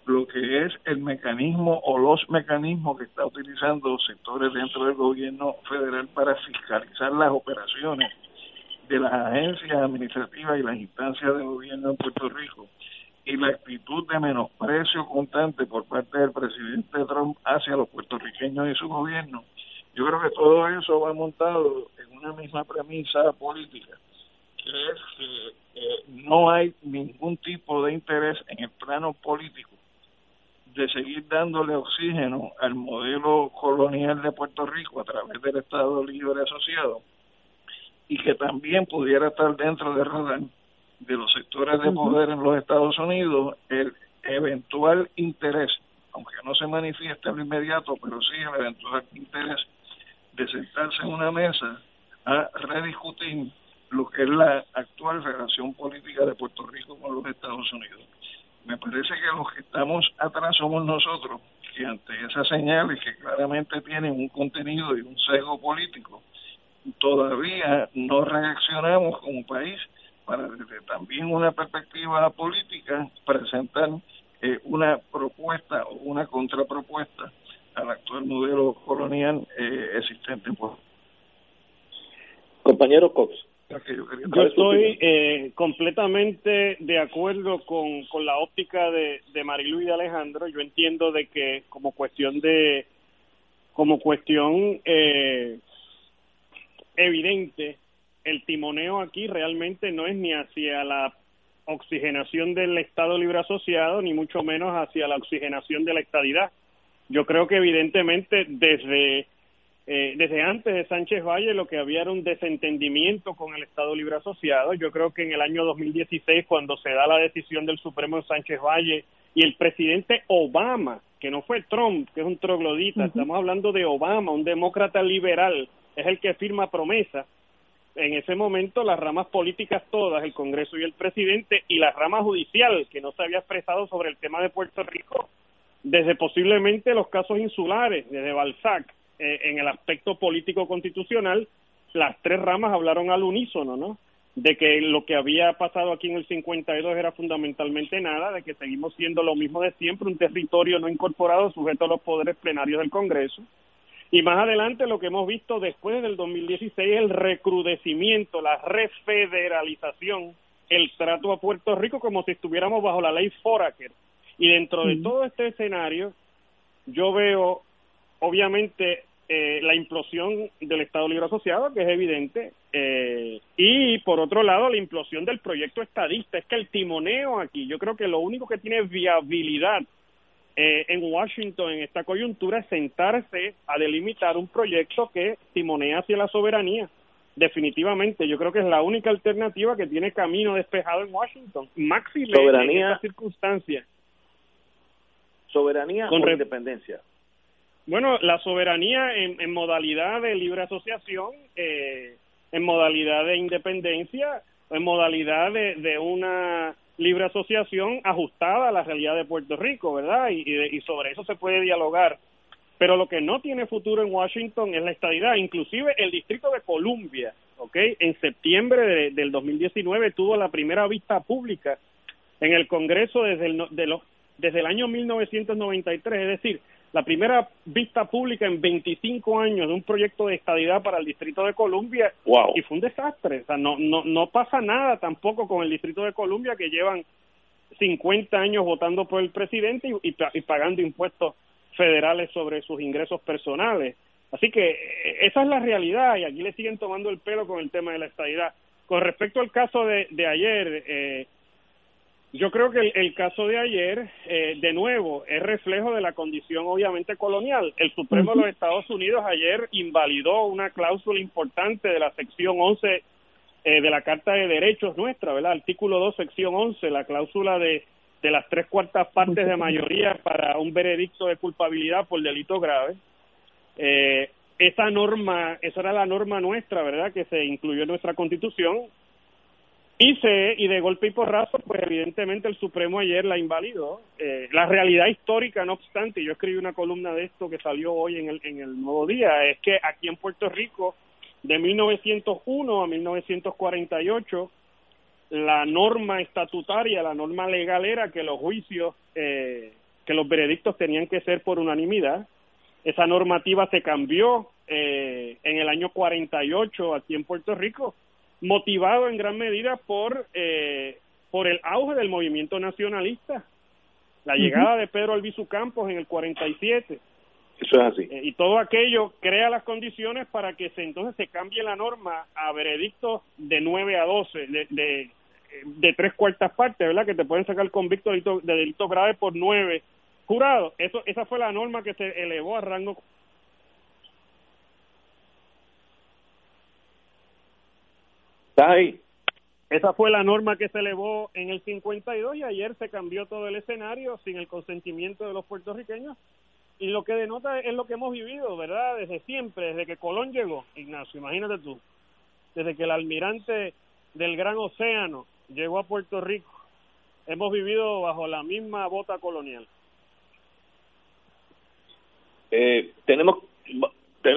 lo que es el mecanismo o los mecanismos que está utilizando sectores dentro del gobierno federal para fiscalizar las operaciones de las agencias administrativas y las instancias de gobierno en Puerto Rico, y la actitud de menosprecio constante por parte del presidente Trump hacia los puertorriqueños y su gobierno. Yo creo que todo eso va montado en una misma premisa política, que es que eh, no hay ningún tipo de interés en el plano político de seguir dándole oxígeno al modelo colonial de Puerto Rico a través del Estado Libre Asociado, y que también pudiera estar dentro de radar de los sectores de poder en los Estados Unidos el eventual interés, aunque no se manifieste a lo inmediato, pero sí el eventual interés de sentarse en una mesa a rediscutir lo que es la actual relación política de Puerto Rico con los Estados Unidos. Me parece que los que estamos atrás somos nosotros, que ante esas señales que claramente tienen un contenido y un sesgo político, todavía no reaccionamos como país para desde también una perspectiva política presentar eh, una propuesta o una contrapropuesta al actual modelo colonial eh, existente. Compañero Cox. Yo estoy eh, completamente de acuerdo con, con la óptica de, de Marilu y de Alejandro. Yo entiendo de que como cuestión de como cuestión eh, evidente, el timoneo aquí realmente no es ni hacia la oxigenación del Estado Libre Asociado, ni mucho menos hacia la oxigenación de la estadidad. Yo creo que evidentemente desde eh, desde antes de Sánchez Valle lo que había era un desentendimiento con el Estado Libre Asociado. Yo creo que en el año dos mil dieciséis, cuando se da la decisión del Supremo de Sánchez Valle y el presidente Obama, que no fue Trump, que es un troglodita, uh-huh. Estamos hablando de Obama, un demócrata liberal, es el que firma Promesa. En ese momento las ramas políticas todas, el Congreso y el presidente, y la rama judicial, que no se había expresado sobre el tema de Puerto Rico desde posiblemente los casos insulares, desde Balzac, eh, en el aspecto político constitucional, las tres ramas hablaron al unísono, ¿no?, de que lo que había pasado aquí en el cincuenta y dos era fundamentalmente nada, de que seguimos siendo lo mismo de siempre, un territorio no incorporado sujeto a los poderes plenarios del Congreso. Y más adelante lo que hemos visto después del dos mil dieciséis es el recrudecimiento, la refederalización, el trato a Puerto Rico como si estuviéramos bajo la ley Foraker. Y dentro de todo este escenario yo veo obviamente eh, la implosión del Estado Libre Asociado, que es evidente, eh, y por otro lado la implosión del proyecto estadista. Es que el timoneo aquí, yo creo que lo único que tiene viabilidad Eh, en Washington, en esta coyuntura, es sentarse a delimitar un proyecto que timonea hacia la soberanía. Definitivamente, yo creo que es la única alternativa que tiene camino despejado en Washington. Máxime en estas circunstancias. ¿Soberanía con o independencia? Bueno, la soberanía en, en modalidad de libre asociación, eh, en modalidad de independencia, en modalidad de, de una libre asociación ajustada a la realidad de Puerto Rico, ¿verdad? Y, y, y sobre eso se puede dialogar. Pero lo que no tiene futuro en Washington es la estadidad. Inclusive el Distrito de Columbia, ¿ok? En septiembre de, del dos mil diecinueve tuvo la primera vista pública en el Congreso desde el, de los, desde el año mil novecientos noventa y tres, es decir, la primera vista pública en veinticinco años de un proyecto de estadidad para el Distrito de Columbia. Wow. Y fue un desastre. O sea, no, no, no pasa nada tampoco con el Distrito de Columbia, que llevan cincuenta años votando por el presidente y, y, y pagando impuestos federales sobre sus ingresos personales. Así que esa es la realidad, y aquí le siguen tomando el pelo con el tema de la estadidad. Con respecto al caso de, de ayer, eh, yo creo que el, el caso de ayer, eh, de nuevo, es reflejo de la condición obviamente colonial. El Supremo de los Estados Unidos ayer invalidó una cláusula importante de la sección once eh, de la Carta de Derechos nuestra, ¿verdad? Artículo dos, sección once, la cláusula de, de las tres cuartas partes de mayoría para un veredicto de culpabilidad por delito grave. Eh, esa norma, esa era la norma nuestra, ¿verdad?, que se incluyó en nuestra Constitución. Y, se, y de golpe y porrazo, pues evidentemente el Supremo ayer la invalidó. Eh, la realidad histórica, no obstante, yo escribí una columna de esto que salió hoy en el, en el Nuevo Día, es que aquí en Puerto Rico, de mil novecientos uno a mil novecientos cuarenta y ocho, la norma estatutaria, la norma legal era que los juicios, eh, que los veredictos tenían que ser por unanimidad. Esa normativa se cambió eh, en el año cuarenta y ocho aquí en Puerto Rico, motivado en gran medida por eh, por el auge del movimiento nacionalista, la llegada uh-huh. de Pedro Albizu Campos en el cuarenta y siete. Eso es así. Eh, y todo aquello crea las condiciones para que se entonces se cambie la norma a veredictos de nueve a doce, de, de, de tres cuartas partes, ¿verdad?, que te pueden sacar convicto de delito, de delito grave por nueve jurados. Eso, esa fue la norma que se elevó a rango. Ahí. Esa fue la norma que se elevó en el cincuenta y dos, y ayer se cambió todo el escenario sin el consentimiento de los puertorriqueños, y lo que denota es lo que hemos vivido, ¿verdad?, desde siempre, desde que Colón llegó, Ignacio, imagínate tú, desde que el almirante del Gran Océano llegó a Puerto Rico, hemos vivido bajo la misma bota colonial. Eh, tenemos, ten,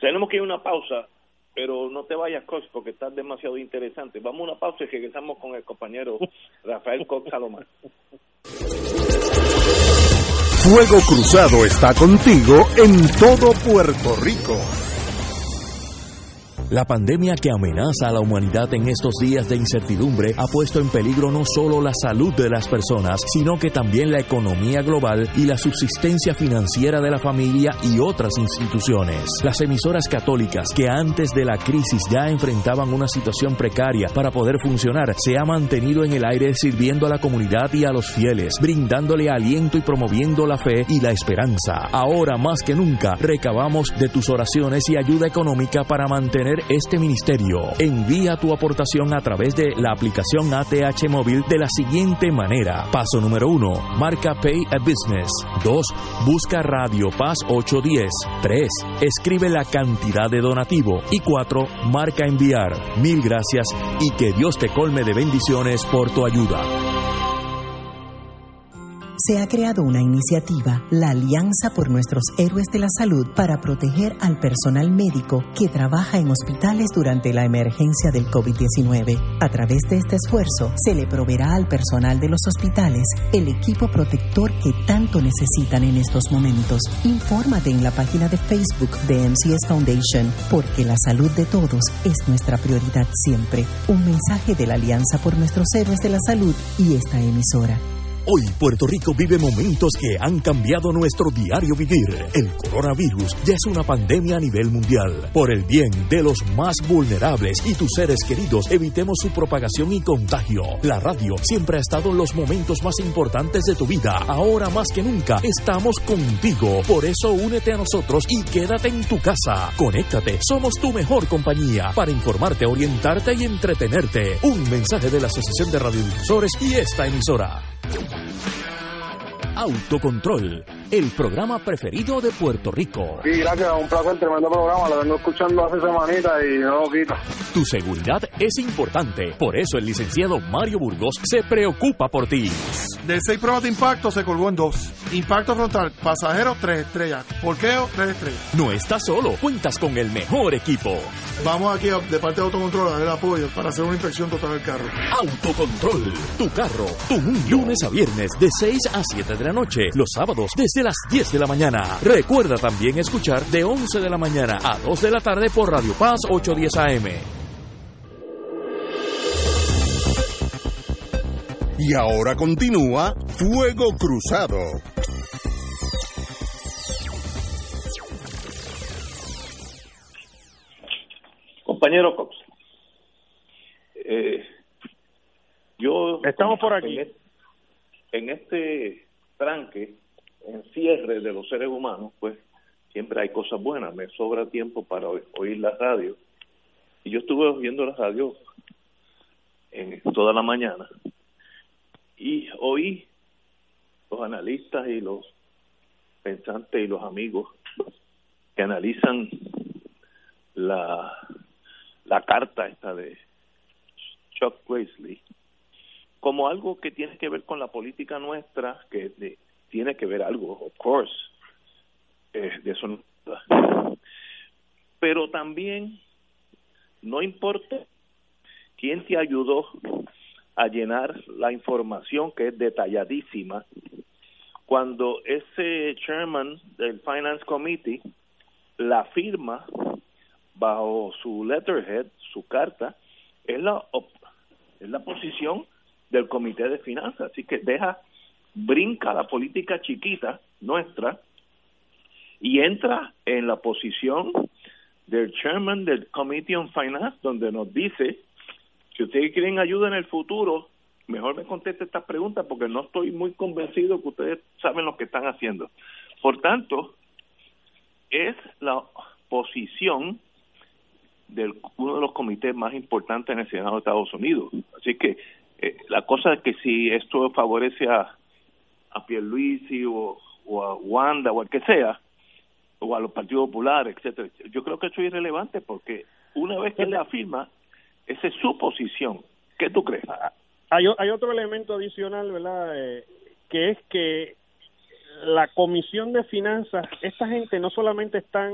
tenemos que ir a una pausa. Pero no te vayas, Cox, porque está demasiado interesante. Vamos a una pausa y regresamos con el compañero Rafael Cox Alomar. Fuego Cruzado está contigo en todo Puerto Rico. La pandemia que amenaza a la humanidad en estos días de incertidumbre ha puesto en peligro no solo la salud de las personas, sino que también la economía global y la subsistencia financiera de la familia y otras instituciones. Las emisoras católicas, que antes de la crisis ya enfrentaban una situación precaria para poder funcionar, se ha mantenido en el aire sirviendo a la comunidad y a los fieles, brindándole aliento y promoviendo la fe y la esperanza. Ahora más que nunca, recabamos de tus oraciones y ayuda económica para mantener este ministerio. Envía tu aportación a través de la aplicación A T H móvil de la siguiente manera. Paso número uno, marca Pay a Business. dos. Busca Radio Paz ocho diez. tres. Escribe la cantidad de donativo. Y cuatro. Marca enviar. Mil gracias y que Dios te colme de bendiciones por tu ayuda. Se ha creado una iniciativa, la Alianza por Nuestros Héroes de la Salud, para proteger al personal médico que trabaja en hospitales durante la emergencia del COVID diecinueve. A través de este esfuerzo, se le proveerá al personal de los hospitales el equipo protector que tanto necesitan en estos momentos. Infórmate en la página de Facebook de M C S Foundation, porque la salud de todos es nuestra prioridad siempre. Un mensaje de la Alianza por Nuestros Héroes de la Salud y esta emisora. Hoy Puerto Rico vive momentos que han cambiado nuestro diario vivir. El coronavirus ya es una pandemia a nivel mundial. Por el bien de los más vulnerables y tus seres queridos, evitemos su propagación y contagio. La radio siempre ha estado en los momentos más importantes de tu vida. Ahora más que nunca, estamos contigo. Por eso únete a nosotros y quédate en tu casa. Conéctate, somos tu mejor compañía para informarte, orientarte y entretenerte. Un mensaje de la Asociación de Radiodifusores y esta emisora. Autocontrol. el programa preferido de Puerto Rico. Sí, gracias, un placer, tremendo programa, lo vengo escuchando hace semanita y no lo quito. Tu seguridad es importante, por eso el licenciado Mario Burgos se preocupa por ti. De seis pruebas de impacto se colgó en dos. Impacto frontal, pasajeros, tres estrellas. Porqueo, tres estrellas. No estás solo, cuentas con el mejor equipo. Vamos aquí de parte de Autocontrol a dar el apoyo para hacer una inspección total del carro. Autocontrol, tu carro, tu mundo. Lunes a viernes de seis a siete de la noche. Los sábados desde las diez de la mañana. Recuerda también escuchar de once de la mañana a dos de la tarde por Radio Paz ocho diez A M. Y ahora continúa Fuego Cruzado. Compañero Cox, eh, yo... Estamos por aquí. En, en este tranque, en cierre de los seres humanos, pues siempre hay cosas buenas. Me sobra tiempo para oír la radio. Y yo estuve oyendo la radio en toda la mañana. Y oí los analistas y los pensantes y los amigos que analizan la, la carta esta de Chuck Grassley como algo que tiene que ver con la política nuestra, que de, tiene que ver algo, of course, eh, de eso. Pero también no importa quién te ayudó a llenar la información, que es detalladísima. Cuando ese chairman del Finance Committee la firma bajo su letterhead, su carta, es la es la posición del Comité de Finanzas. Así que deja, brinca la política chiquita nuestra y entra en la posición del chairman del Committee on Finance, donde nos dice: si ustedes quieren ayuda en el futuro, mejor me conteste estas preguntas porque no estoy muy convencido que ustedes saben lo que están haciendo. Por tanto, es la posición de uno de los comités más importantes en el Senado de Estados Unidos. Así que eh, la cosa es que si esto favorece a, a Pierluisi o, o a Wanda o al que sea, o a los partidos populares, etcétera, yo creo que esto es irrelevante porque una vez que le afirma, esa es su posición. ¿Qué tú crees? Hay, hay otro elemento adicional, ¿verdad? Eh, que es que la Comisión de Finanzas, esta gente no solamente están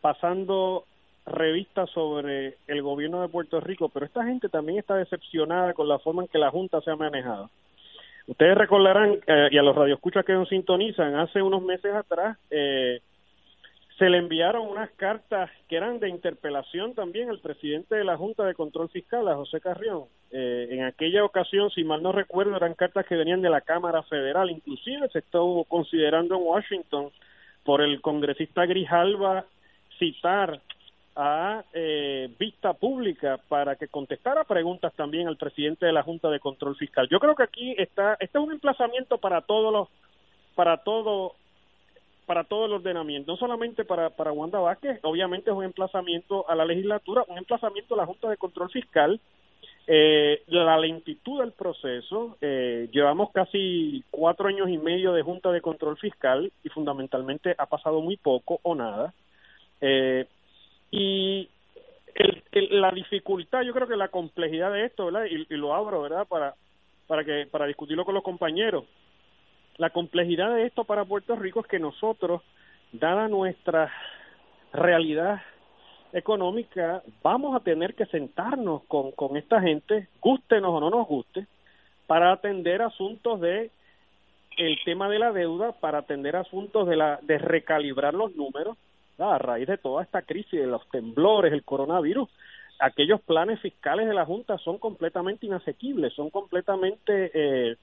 pasando revistas sobre el gobierno de Puerto Rico, pero esta gente también está decepcionada con la forma en que la Junta se ha manejado. Ustedes recordarán, eh, y a los radioescuchas que nos sintonizan, hace unos meses atrás... Eh, se le enviaron unas cartas que eran de interpelación también al presidente de la Junta de Control Fiscal, a José Carrión. Eh, en aquella ocasión, si mal no recuerdo, eran cartas que venían de la Cámara Federal. Inclusive se estuvo considerando en Washington por el congresista Grijalva citar a eh, vista pública para que contestara preguntas también al presidente de la Junta de Control Fiscal. Yo creo que aquí está, este es un emplazamiento para todos los, para todo para todo el ordenamiento, no solamente para, para Wanda Vázquez. Obviamente es un emplazamiento a la legislatura, un emplazamiento a la Junta de Control Fiscal, eh, la lentitud del proceso. Eh, llevamos casi cuatro años y medio de Junta de Control Fiscal y fundamentalmente ha pasado muy poco o nada. Eh, y el, el, la dificultad, yo creo que la complejidad de esto, ¿verdad? Y, y lo abro, ¿verdad? Para, para, que, para discutirlo con los compañeros. La complejidad de esto para Puerto Rico es que nosotros, dada nuestra realidad económica, vamos a tener que sentarnos con, con esta gente, gústenos o no nos guste, para atender asuntos de el tema de la deuda, para atender asuntos de la de recalibrar los números, ¿verdad? A raíz de toda esta crisis, de los temblores, el coronavirus, aquellos planes fiscales de la Junta son completamente inasequibles, son completamente... Eh,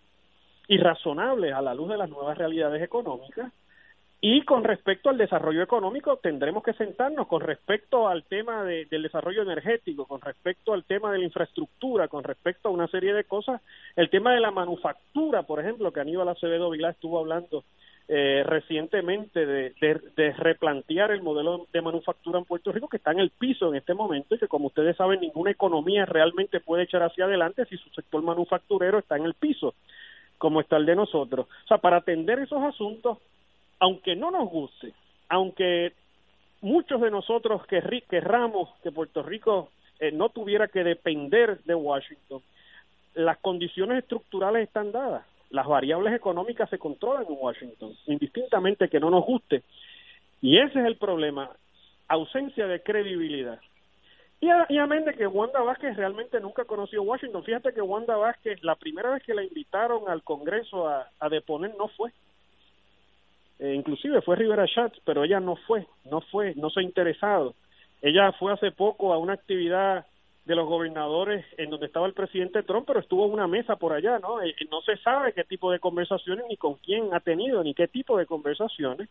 irrazonables a la luz de las nuevas realidades económicas, y con respecto al desarrollo económico tendremos que sentarnos, con respecto al tema de, del desarrollo energético, con respecto al tema de la infraestructura, con respecto a una serie de cosas, el tema de la manufactura, por ejemplo, que Aníbal Acevedo Vilá estuvo hablando eh, recientemente de, de, de replantear el modelo de manufactura en Puerto Rico, que está en el piso en este momento y que, como ustedes saben, ninguna economía realmente puede echar hacia adelante si su sector manufacturero está en el piso. como está el de nosotros. O sea, para atender esos asuntos, aunque no nos guste, aunque muchos de nosotros querri- querramos que Puerto Rico eh, no tuviera que depender de Washington, las condiciones estructurales están dadas, las variables económicas se controlan en Washington, indistintamente que no nos guste. Y ese es el problema, ausencia de credibilidad. Y, a, y amén de que Wanda Vázquez realmente nunca conoció Washington. Fíjate que Wanda Vázquez, la primera vez que la invitaron al Congreso a, a deponer, no fue. Eh, inclusive fue Rivera Schatz, pero ella no fue, no fue, no se ha interesado. Ella fue hace poco a una actividad de los gobernadores en donde estaba el presidente Trump, pero estuvo en una mesa por allá, ¿no? Eh, no se sabe qué tipo de conversaciones, ni con quién ha tenido, ni qué tipo de conversaciones.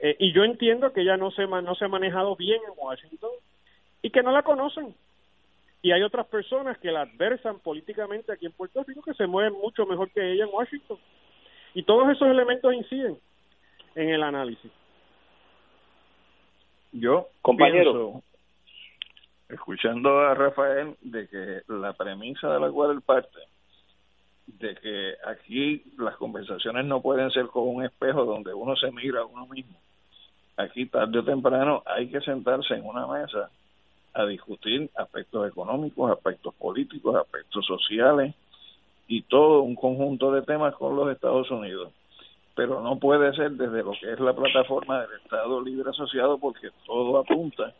Eh, y yo entiendo que ella no se, no se ha manejado bien en Washington, y que no la conocen. Y hay otras personas que la adversan políticamente aquí en Puerto Rico que se mueven mucho mejor que ella en Washington. Y todos esos elementos inciden en el análisis. Yo, compañero, pienso, escuchando a Rafael, de que la premisa de la cual él parte, de que aquí las conversaciones no pueden ser como un espejo donde uno se mira a uno mismo. Aquí tarde o temprano hay que sentarse en una mesa a discutir aspectos económicos, aspectos políticos, aspectos sociales y todo un conjunto de temas con los Estados Unidos. Pero no puede ser desde lo que es la plataforma del Estado Libre Asociado, porque todo apunta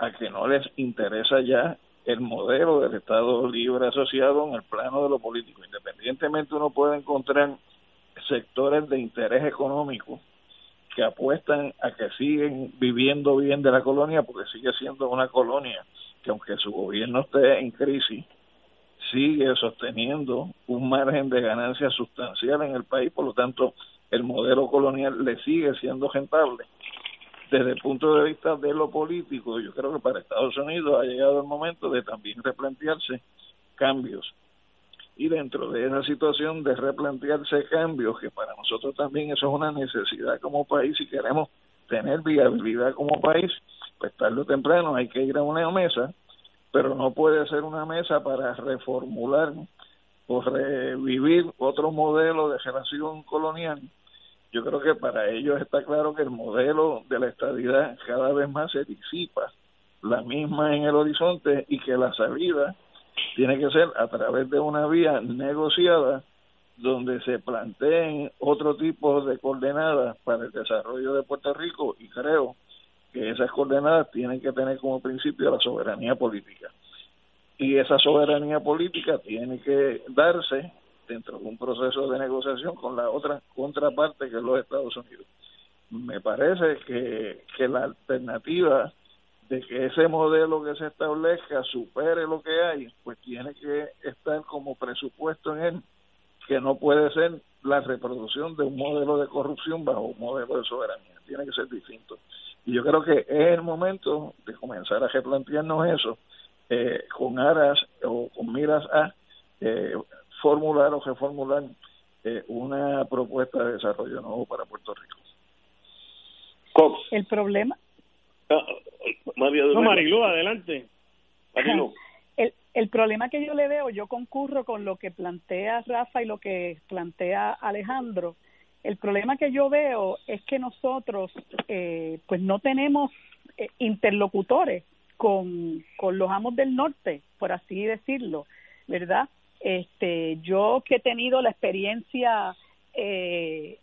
a que no les interesa ya el modelo del Estado Libre Asociado en el plano de lo político. Independientemente, uno puede encontrar sectores de interés económico que apuestan a que siguen viviendo bien de la colonia, porque sigue siendo una colonia que, aunque su gobierno esté en crisis, sigue sosteniendo un margen de ganancia sustancial en el país. Por lo tanto, el modelo colonial le sigue siendo rentable. Desde el punto de vista de lo político, yo creo que para Estados Unidos ha llegado el momento de también replantearse cambios. Y dentro de esa situación de replantearse cambios, que para nosotros también eso es una necesidad como país, si queremos tener viabilidad como país, pues tarde o temprano hay que ir a una mesa, pero no puede ser una mesa para reformular o revivir otro modelo de relación colonial. Yo creo que para ellos está claro que el modelo de la estadidad cada vez más se disipa, la misma en el horizonte, y que la salida tiene que ser a través de una vía negociada donde se planteen otro tipo de coordenadas para el desarrollo de Puerto Rico, y creo que esas coordenadas tienen que tener como principio la soberanía política. Y esa soberanía política tiene que darse dentro de un proceso de negociación con la otra contraparte, que es los Estados Unidos. Me parece que, que la alternativa de que ese modelo que se establezca supere lo que hay, pues tiene que estar como presupuesto en él, que no puede ser la reproducción de un modelo de corrupción bajo un modelo de soberanía, tiene que ser distinto. Y yo creo que es el momento de comenzar a replantearnos eso, eh, con aras o con miras a eh, formular o reformular eh, una propuesta de desarrollo nuevo para Puerto Rico. Cox. El problema... No, Marilu, adelante. Marilu. El, el problema que yo le veo, yo concurro con lo que plantea Rafa y lo que plantea Alejandro. El problema que yo veo es que nosotros eh, pues no tenemos eh, interlocutores con, con los amos del norte, por así decirlo, ¿verdad? Este, yo que he tenido la experiencia eh,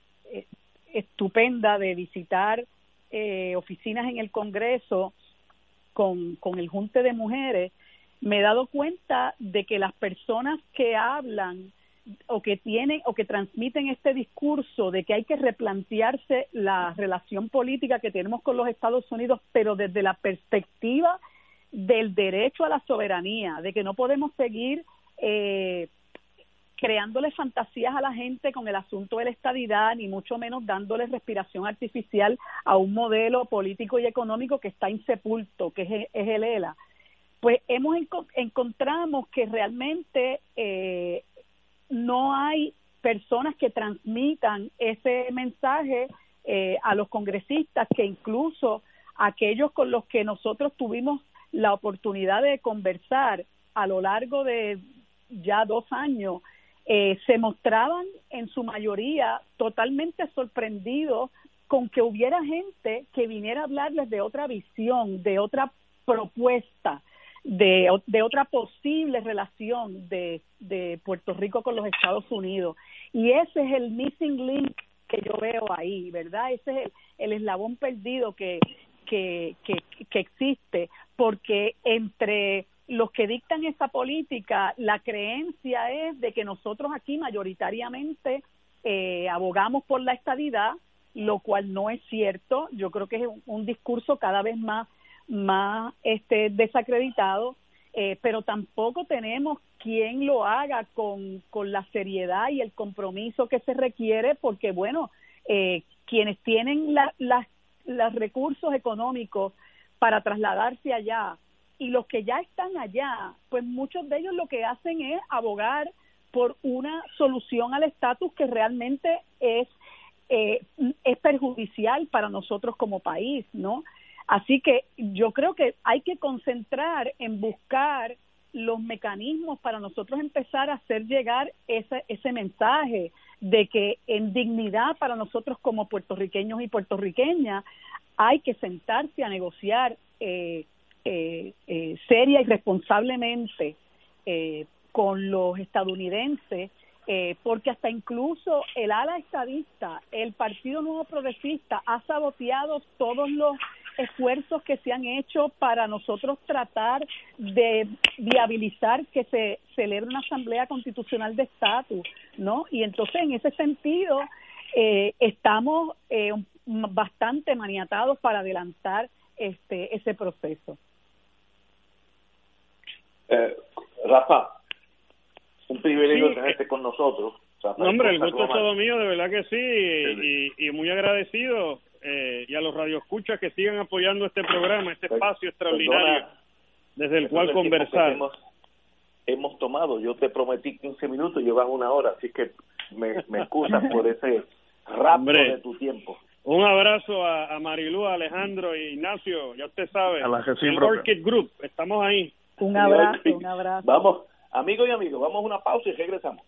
estupenda de visitar Eh, oficinas en el Congreso con, con el Junte de Mujeres, me he dado cuenta de que las personas que hablan o que tienen o que transmiten este discurso de que hay que replantearse la relación política que tenemos con los Estados Unidos, pero desde la perspectiva del derecho a la soberanía, de que no podemos seguir eh, creándoles fantasías a la gente con el asunto de la estadidad, ni mucho menos dándoles respiración artificial a un modelo político y económico que está insepulto, que es, es el ELA. Pues hemos encontramos que realmente eh, no hay personas que transmitan ese mensaje eh, a los congresistas, que incluso aquellos con los que nosotros tuvimos la oportunidad de conversar a lo largo de ya dos años, eh, se mostraban en su mayoría totalmente sorprendidos con que hubiera gente que viniera a hablarles de otra visión, de otra propuesta, de, de otra posible relación de, de Puerto Rico con los Estados Unidos. Y ese es el missing link que yo veo ahí, ¿verdad? Ese es el, el eslabón perdido que, que, que, que existe, porque entre los que dictan esa política, la creencia es de que nosotros aquí mayoritariamente eh, abogamos por la estadidad, lo cual no es cierto. Yo creo que es un, un discurso cada vez más, más este, desacreditado, eh, pero tampoco tenemos quien lo haga con, con la seriedad y el compromiso que se requiere, porque, bueno, eh, quienes tienen la, la, los recursos económicos para trasladarse allá, y los que ya están allá, pues muchos de ellos lo que hacen es abogar por una solución al estatus que realmente es eh, es perjudicial para nosotros como país, ¿no? Así que yo creo que hay que concentrar en buscar los mecanismos para nosotros empezar a hacer llegar ese, ese mensaje de que en dignidad para nosotros como puertorriqueños y puertorriqueñas hay que sentarse a negociar eh, Eh, eh, seria y responsablemente eh, con los estadounidenses, eh, porque hasta incluso el ala estadista, el Partido Nuevo Progresista, ha saboteado todos los esfuerzos que se han hecho para nosotros tratar de viabilizar que se celebre una asamblea constitucional de estatus, ¿no? Y entonces, en ese sentido, eh, estamos eh, bastante maniatados para adelantar este ese proceso. Eh, Rafa, un privilegio sí, tenerte eh, con nosotros. Rafa, no, hombre, el gusto es todo mío, de verdad que sí, y, y, y muy agradecido eh, y a los radioescuchas que sigan apoyando este programa, este espacio extraordinario desde el cual conversar. Hemos, hemos tomado, yo te prometí quince minutos, llevas una hora, así que me, me excusas por ese rapto hombre. de tu tiempo. Un abrazo a, a Marilu, a Alejandro y Ignacio, ya usted sabe, a la el Orchid Group, estamos ahí. Un abrazo, un abrazo. Vamos, amigos y amigos, vamos a una pausa y regresamos.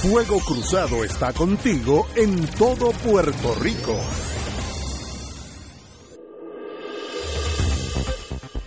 Fuego Cruzado está contigo en todo Puerto Rico.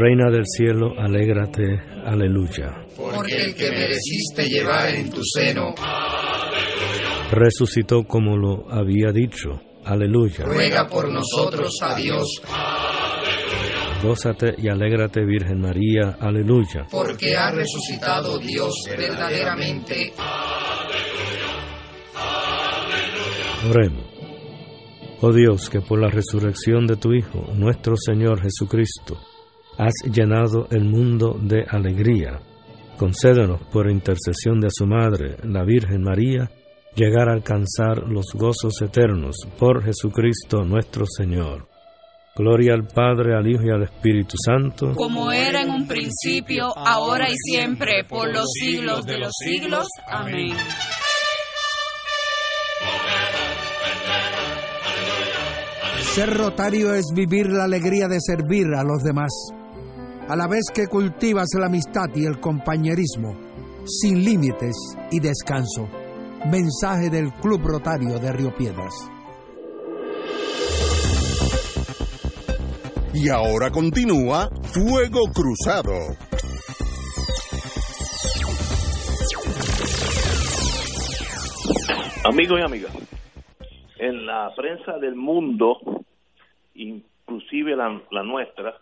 Reina del cielo, alégrate, aleluya. Porque el que mereciste llevar en tu seno, aleluya, resucitó como lo había dicho, aleluya. Ruega por nosotros a Dios, aleluya. Gózate y alégrate, Virgen María, aleluya. Porque ha resucitado Dios verdaderamente, aleluya, aleluya. Oremos. Oh Dios, que por la resurrección de tu Hijo, nuestro Señor Jesucristo, has llenado el mundo de alegría. Concédenos, por intercesión de su Madre, la Virgen María, llegar a alcanzar los gozos eternos por Jesucristo nuestro Señor. Gloria al Padre, al Hijo y al Espíritu Santo, como era en un principio, ahora y siempre, por los siglos de los siglos. Amén. Ser rotario es vivir la alegría de servir a los demás, a la vez que cultivas la amistad y el compañerismo, sin límites y descanso. Mensaje del Club Rotario de Río Piedras. Y ahora continúa Fuego Cruzado. Amigos y amigas, en la prensa del mundo, inclusive la, la nuestra,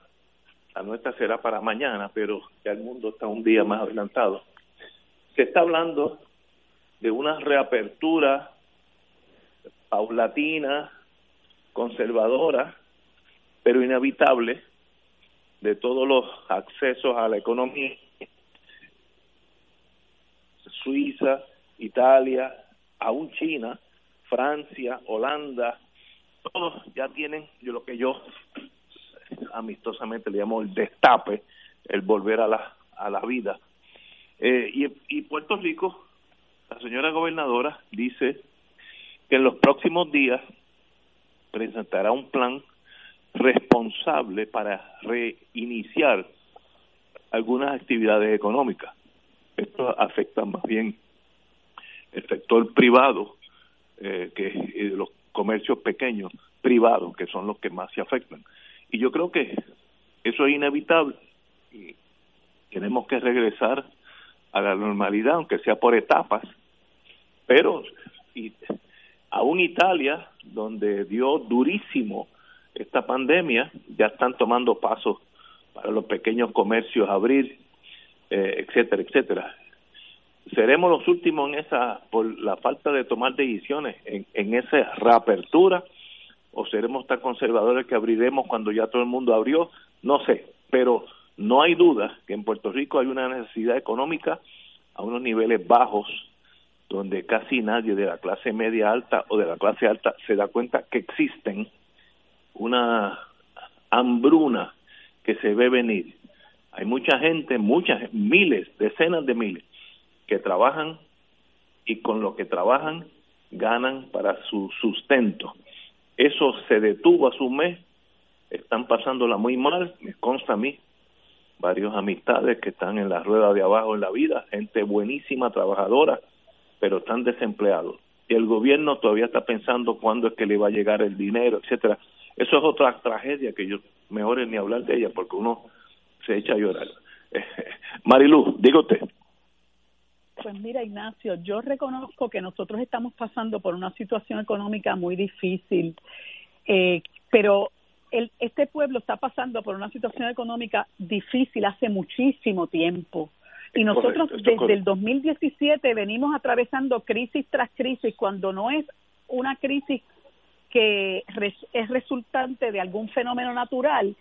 la nuestra será para mañana, pero ya el mundo está un día más adelantado. Se está hablando de una reapertura paulatina, conservadora, pero inevitable, de todos los accesos a la economía, Suiza, Italia, aún China, Francia, Holanda, todos ya tienen yo lo que yo amistosamente le llamo el destape, el volver a la a la vida. Eh, y, y Puerto Rico, la señora gobernadora dice que en los próximos días presentará un plan responsable para reiniciar algunas actividades económicas. Esto afecta más bien el sector privado, eh, que eh, los comercios pequeños privados, que son los que más se afectan. Y yo creo que eso es inevitable. Y tenemos que regresar a la normalidad, aunque sea por etapas. Pero y, aún Italia, donde dio durísimo esta pandemia, ya están tomando pasos para los pequeños comercios abrir, eh, etcétera, etcétera. Seremos los últimos en esa, por la falta de tomar decisiones en, en esa reapertura, o seremos tan conservadores que abriremos cuando ya todo el mundo abrió, no sé, pero no hay duda que en Puerto Rico hay una necesidad económica a unos niveles bajos, donde casi nadie de la clase media alta o de la clase alta se da cuenta que existen, una hambruna que se ve venir. Hay mucha gente, muchas, miles, decenas de miles, que trabajan y con lo que trabajan ganan para su sustento. Eso se detuvo hace un mes, están pasándola muy mal, me consta a mí, varios amistades que están en la rueda de abajo en la vida, gente buenísima, trabajadora, pero están desempleados. Y el gobierno todavía está pensando cuándo es que le va a llegar el dinero, etcétera. Eso es otra tragedia que yo mejor es ni hablar de ella, porque uno se echa a llorar. Eh, Marilu, diga usted. Pues mira, Ignacio, yo reconozco que nosotros estamos pasando por una situación económica muy difícil, eh, pero el, este pueblo está pasando por una situación económica difícil hace muchísimo tiempo. Y nosotros correcto, desde correcto. el dos mil diecisiete venimos atravesando crisis tras crisis, cuando no es una crisis que es resultante de algún fenómeno natural,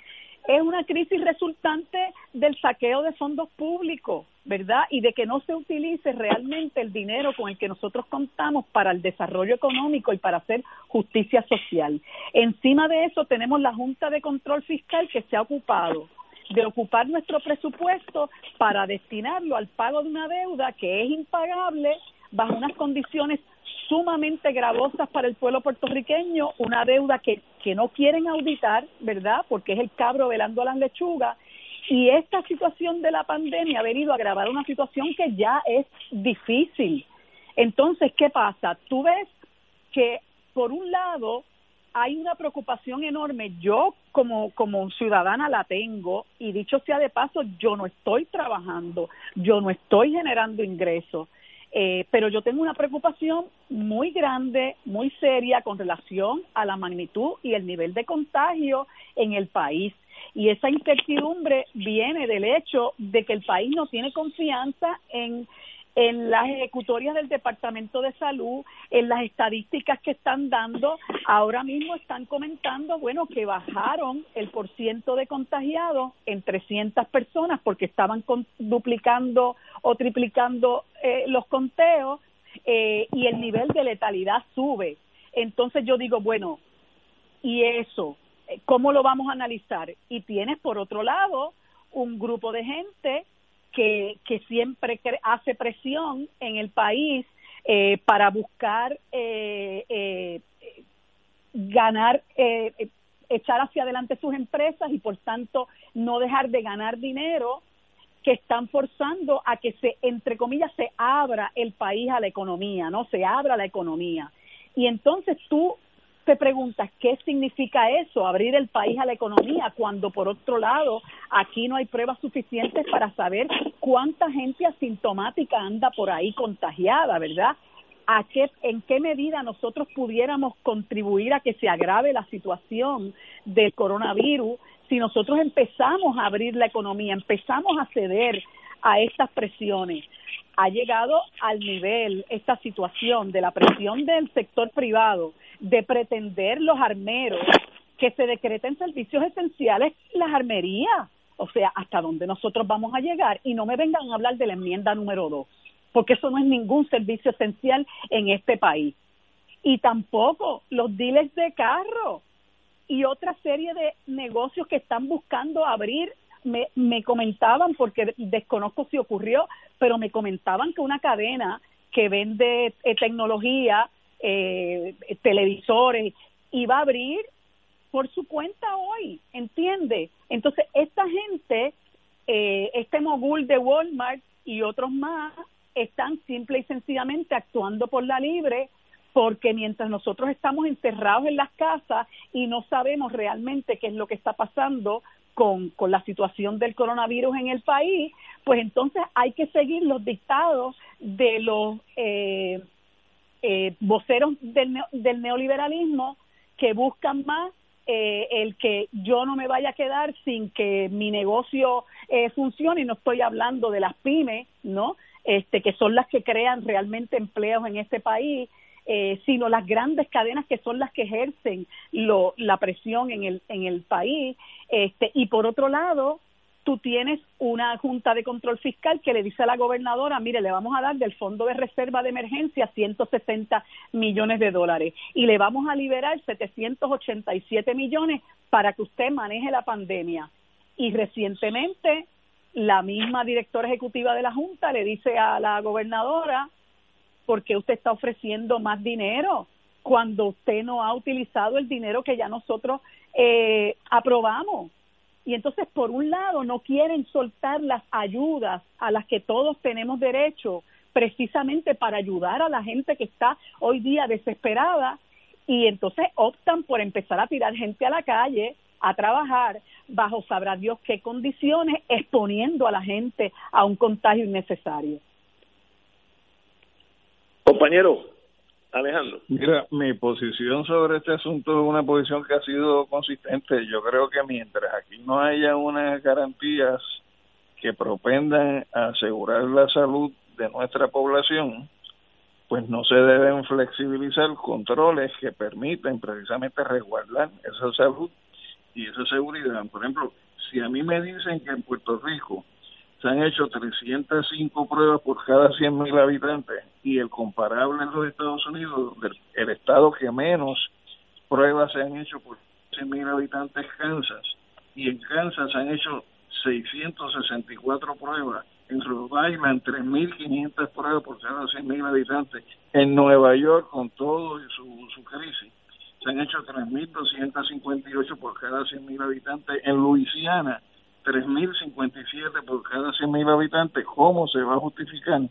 es una crisis resultante del saqueo de fondos públicos, ¿verdad? Y de que no se utilice realmente el dinero con el que nosotros contamos para el desarrollo económico y para hacer justicia social. Encima de eso tenemos la Junta de Control Fiscal, que se ha ocupado de ocupar nuestro presupuesto para destinarlo al pago de una deuda que es impagable bajo unas condiciones sumamente gravosas para el pueblo puertorriqueño, una deuda que, que no quieren auditar, ¿verdad? Porque es el cabro velando a las lechugas, y esta situación de la pandemia ha venido a agravar una situación que ya es difícil. Entonces, ¿qué pasa? Tú ves que, por un lado, hay una preocupación enorme, yo como, como ciudadana la tengo, y dicho sea de paso, yo no estoy trabajando, yo no estoy generando ingresos, Eh, pero yo tengo una preocupación muy grande, muy seria, con relación a la magnitud y el nivel de contagio en el país. Y esa incertidumbre viene del hecho de que el país no tiene confianza en, en las ejecutorias del Departamento de Salud, en las estadísticas que están dando. Ahora mismo están comentando, bueno, que bajaron el porciento de contagiados en trescientas personas porque estaban con, duplicando o triplicando Eh, los conteos eh, y el nivel de letalidad sube. Entonces yo digo, bueno, ¿y eso? ¿Cómo lo vamos a analizar? Y tienes, por otro lado, un grupo de gente que, que siempre cre- hace presión en el país eh, para buscar eh, eh, ganar, eh, echar hacia adelante sus empresas y, por tanto, no dejar de ganar dinero, que están forzando a que se, entre comillas, se abra el país a la economía, ¿no? Se abra la economía. Y entonces tú te preguntas, ¿qué significa eso, abrir el país a la economía? Cuando, por otro lado, aquí no hay pruebas suficientes para saber cuánta gente asintomática anda por ahí contagiada, ¿verdad? ¿A qué, en qué medida nosotros pudiéramos contribuir a que se agrave la situación del coronavirus si nosotros empezamos a abrir la economía, empezamos a ceder a estas presiones? Ha llegado al nivel esta situación de la presión del sector privado, de pretender los armeros que se decreten servicios esenciales las armerías. O sea, ¿hasta dónde nosotros vamos a llegar? Y no me vengan a hablar de la enmienda número dos. porque eso no es ningún servicio esencial en este país. Y tampoco los dealers de carro y otra serie de negocios que están buscando abrir. Me, me comentaban, porque desconozco si ocurrió, pero me comentaban que una cadena que vende eh, tecnología, eh, televisores, iba a abrir por su cuenta hoy, ¿entiende? Entonces, esta gente, eh, este mogul de Walmart y otros más, están simple y sencillamente actuando por la libre, porque mientras nosotros estamos encerrados en las casas y no sabemos realmente qué es lo que está pasando con, con la situación del coronavirus en el país, pues entonces hay que seguir los dictados de los eh, eh, voceros del, neo, del neoliberalismo, que buscan más eh, el que yo no me vaya a quedar sin que mi negocio eh, funcione. Y no estoy hablando de las pymes, ¿no? Este, que son las que crean realmente empleos en este país, eh, sino las grandes cadenas, que son las que ejercen lo, la presión en el en el país. Este, y por otro lado, tú tienes una Junta de Control Fiscal que le dice a la gobernadora, mire, le vamos a dar del Fondo de Reserva de Emergencia ciento sesenta millones de dólares y le vamos a liberar setecientos ochenta y siete millones para que usted maneje la pandemia. Y recientemente la misma directora ejecutiva de la Junta le dice a la gobernadora, ¿por qué usted está ofreciendo más dinero cuando usted no ha utilizado el dinero que ya nosotros eh, aprobamos? Y entonces, por un lado, no quieren soltar las ayudas a las que todos tenemos derecho, precisamente para ayudar a la gente que está hoy día desesperada, y entonces optan por empezar a tirar gente a la calle, a trabajar, bajo sabrá Dios qué condiciones, exponiendo a la gente a un contagio innecesario. Compañero Alejandro. Mira, mi posición sobre este asunto es una posición que ha sido consistente. Yo creo que mientras aquí no haya unas garantías que propendan a asegurar la salud de nuestra población, pues no se deben flexibilizar controles que permiten precisamente resguardar esa salud y esa seguridad. Por ejemplo, si a mí me dicen que en Puerto Rico se han hecho trescientas cinco pruebas por cada cien mil habitantes, y el comparable en los Estados Unidos, donde el estado que menos pruebas se han hecho por cien mil habitantes es Kansas, y en Kansas se han hecho seiscientas sesenta y cuatro pruebas, en Rhode Island tres mil quinientas pruebas por cada cien mil habitantes, en Nueva York, con todo su, su crisis, se han hecho tres mil doscientas cincuenta y ocho por cada cien mil habitantes, en Luisiana tres mil cincuenta y siete por cada cien mil habitantes. ¿Cómo se va a justificar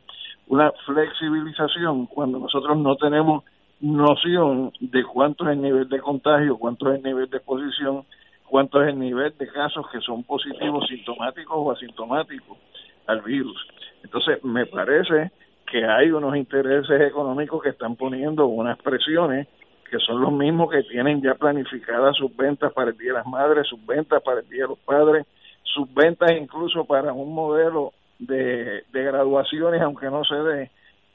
una flexibilización cuando nosotros no tenemos noción de cuánto es el nivel de contagio, cuánto es el nivel de exposición, cuánto es el nivel de casos que son positivos, sintomáticos o asintomáticos al virus? Entonces, me parece que hay unos intereses económicos que están poniendo unas presiones que son los mismos que tienen ya planificadas sus ventas para el Día de las Madres, sus ventas para el Día de los Padres, sus ventas incluso para un modelo de, de graduaciones, aunque no se dé,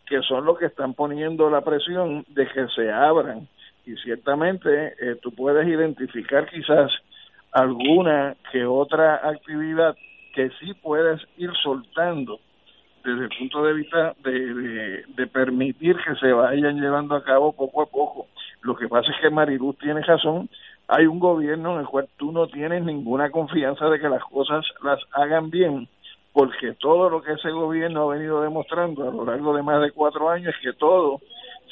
que son los que están poniendo la presión de que se abran. Y ciertamente eh, tú puedes identificar quizás alguna que otra actividad que sí puedes ir soltando desde el punto de vista de, de, de permitir que se vayan llevando a cabo poco a poco. Lo que pasa es que Marilu tiene razón, hay un gobierno en el cual tú no tienes ninguna confianza de que las cosas las hagan bien, porque todo lo que ese gobierno ha venido demostrando a lo largo de más de cuatro años es que todo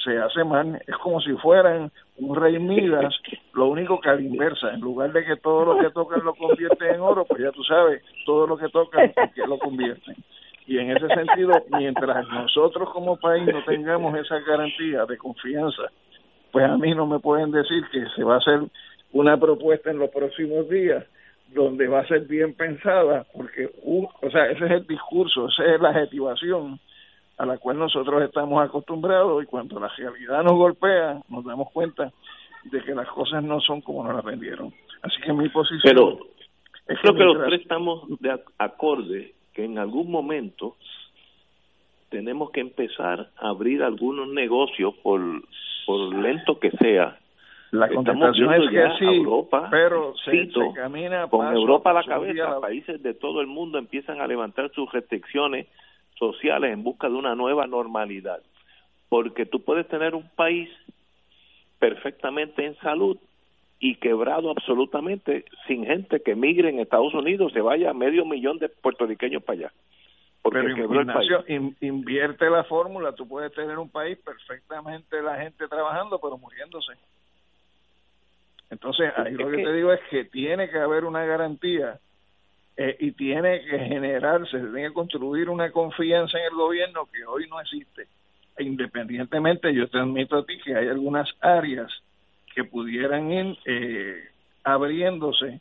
se hace mal. Es como si fueran un rey Midas, lo único que a la inversa, en lugar de que todo lo que tocan lo convierten en oro, pues ya tú sabes, todo lo que tocan lo convierten. Y en ese sentido, mientras nosotros como país no tengamos esa garantía de confianza, pues a mí no me pueden decir que se va a hacer una propuesta en los próximos días donde va a ser bien pensada, porque uh, o sea, ese es el discurso, esa es la adjetivación a la cual nosotros estamos acostumbrados, y cuando la realidad nos golpea nos damos cuenta de que las cosas no son como nos las vendieron. Así que mi posición... Pero es creo que, que los tres estamos de acorde que en algún momento tenemos que empezar a abrir algunos negocios por... por lento que sea. La contestación es que sí, Europa, pero se, se camina con Europa a la cabeza. Países de todo el mundo empiezan a levantar sus restricciones sociales en busca de una nueva normalidad, porque tú puedes tener un país perfectamente en salud y quebrado absolutamente, sin gente que migre en Estados Unidos, se vaya medio millón de puertorriqueños para allá. Pero Ignacio, in, invierte la fórmula, tú puedes tener un país perfectamente la gente trabajando, pero muriéndose. Entonces, ahí es lo que, que te digo es que tiene que haber una garantía eh, y tiene que generarse, se tiene que construir una confianza en el gobierno que hoy no existe. Independientemente, yo te admito a ti que hay algunas áreas que pudieran ir eh, abriéndose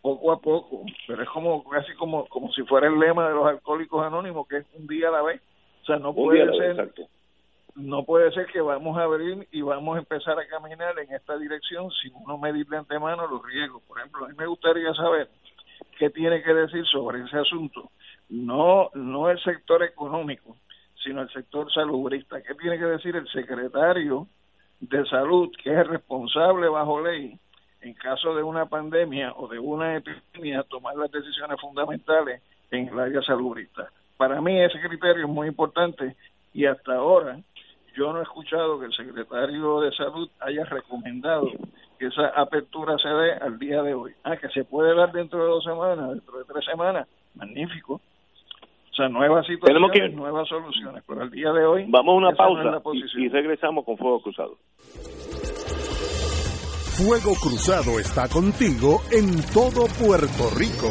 poco a poco, pero es como casi como como si fuera el lema de los alcohólicos anónimos, que es un día a la vez. O sea, no puede ser no puede ser que vamos a abrir y vamos a empezar a caminar en esta dirección sin uno medir de antemano los riesgos. Por ejemplo, a mí me gustaría saber qué tiene que decir sobre ese asunto, no no el sector económico, sino el sector salubrista. ¿Qué tiene que decir el secretario de Salud, que es el responsable bajo ley en caso de una pandemia o de una epidemia, tomar las decisiones fundamentales en el área salubrista? Para mí ese criterio es muy importante y hasta ahora yo no he escuchado que el secretario de Salud haya recomendado que esa apertura se dé al día de hoy. Ah, que se puede dar dentro de dos semanas, dentro de tres semanas, magnífico. O sea, nuevas situaciones, que... nuevas soluciones, pero al día de hoy... Vamos a una pausa no y, y regresamos con Fuego Cruzado. Fuego Cruzado está contigo en todo Puerto Rico.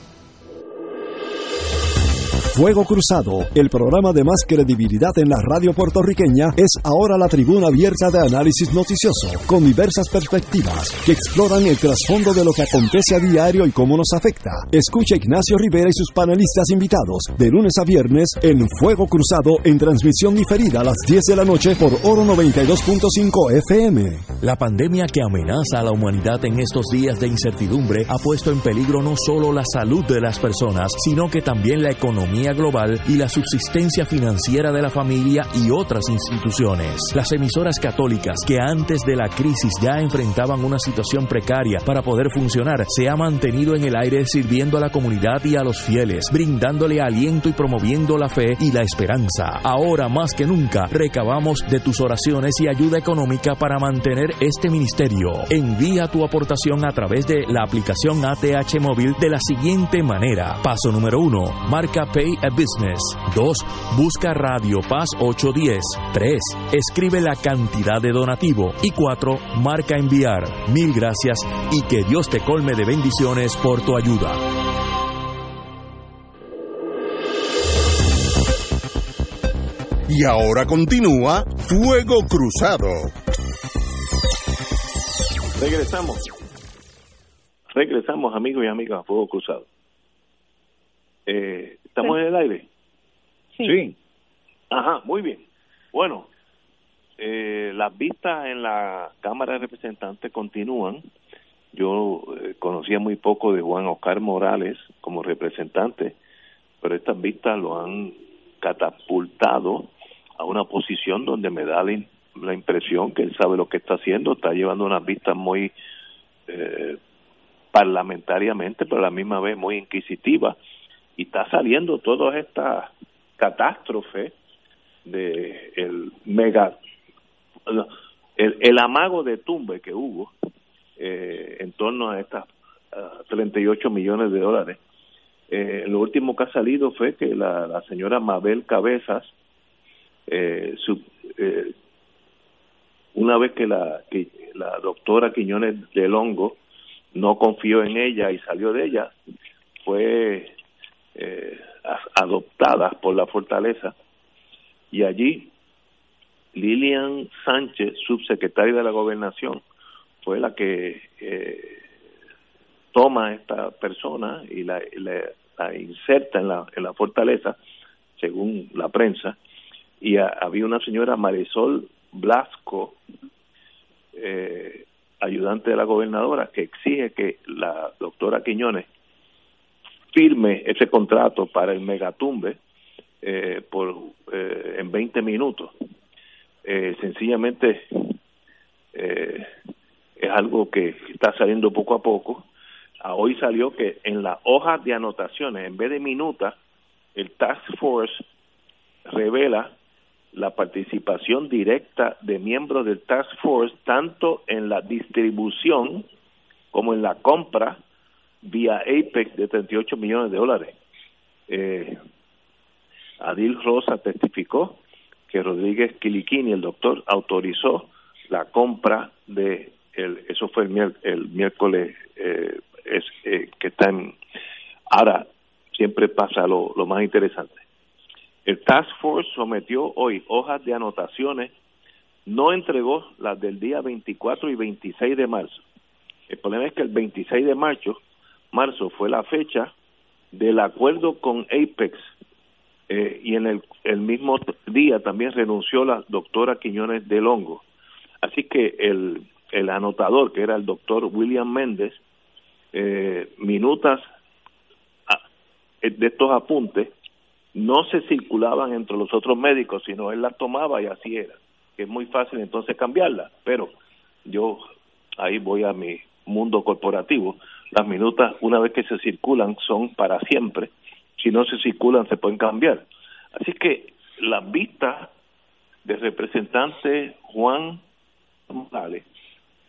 Fuego Cruzado, el programa de más credibilidad en la radio puertorriqueña, es ahora la tribuna abierta de análisis noticioso, con diversas perspectivas que exploran el trasfondo de lo que acontece a diario y cómo nos afecta. Escucha Ignacio Rivera y sus panelistas invitados de lunes a viernes en Fuego Cruzado, en transmisión diferida a las diez de la noche por Oro noventa y dos punto cinco F M. La pandemia que amenaza a la humanidad en estos días de incertidumbre ha puesto en peligro no solo la salud de las personas, sino que también la economía global y la subsistencia financiera de la familia y otras instituciones. Las emisoras católicas, que antes de la crisis ya enfrentaban una situación precaria para poder funcionar, se ha mantenido en el aire sirviendo a la comunidad y a los fieles, brindándole aliento y promoviendo la fe y la esperanza. Ahora más que nunca, recabamos de tus oraciones y ayuda económica para mantener este ministerio. Envía tu aportación a través de la aplicación A T H móvil de la siguiente manera. Paso número uno, marca P a Business. Dos, busca Radio Paz ocho diez. Tres, escribe la cantidad de donativo. Y cuatro, marca enviar. Mil gracias y que Dios te colme de bendiciones por tu ayuda. Y ahora continúa Fuego Cruzado. Regresamos. Regresamos, amigos y amigas, a Fuego Cruzado. Eh, ¿Estamos sí. en el aire? Sí. sí. Ajá, muy bien. Bueno, eh, las vistas en la Cámara de Representantes continúan. Yo eh, conocía muy poco de Juan Oscar Morales como representante, pero estas vistas lo han catapultado a una posición donde me da la, in- la impresión que él sabe lo que está haciendo, está llevando unas vistas muy eh, parlamentariamente, pero a la misma vez muy inquisitivas. Y está saliendo toda esta catástrofe de el mega el, el amago de tumbe que hubo eh, en torno a estas uh, treinta y ocho millones de dólares. Eh, lo último que ha salido fue que la, la señora Mabel Cabezas, eh, su, eh, una vez que la que la doctora Quiñones del Hongo no confió en ella y salió de ella, fue eh, adoptada por la Fortaleza, y allí Lilian Sánchez, subsecretaria de la Gobernación, fue la que eh, toma a esta persona y la, la, la inserta en la, en la Fortaleza, según la prensa, y a, había una señora, Marisol Blasco, eh, ayudante de la gobernadora, que exige que la doctora Quiñones firme ese contrato para el Megatumbe eh, por eh, en veinte minutos. Eh, sencillamente eh, es algo que está saliendo poco a poco. A hoy salió que en la hoja de anotaciones, en vez de minutas, el Task Force revela la participación directa de miembros del Task Force tanto en la distribución como en la compra vía Apex de treinta y ocho millones de dólares. Eh, Adil Rosa testificó que Rodríguez Quiliquini, el doctor, autorizó la compra de, el, eso fue el, el miércoles eh, es, eh, que está en... Ahora, siempre pasa lo, lo más interesante. El Task Force sometió hoy hojas de anotaciones, no entregó las del día veinticuatro y veintiséis de marzo. El problema es que el veintiséis de marzo, marzo fue la fecha del acuerdo con Apex, eh, y en el, el mismo día también renunció la doctora Quiñones del Hongo. Así que el, el anotador, que era el doctor William Méndez, eh, minutas de estos apuntes no se circulaban entre los otros médicos, sino él las tomaba y así era. Es muy fácil entonces cambiarlas, pero yo ahí voy a mi mundo corporativo. Las minutas, una vez que se circulan, son para siempre. Si no se circulan, se pueden cambiar. Así que las vistas del representante Juan Morales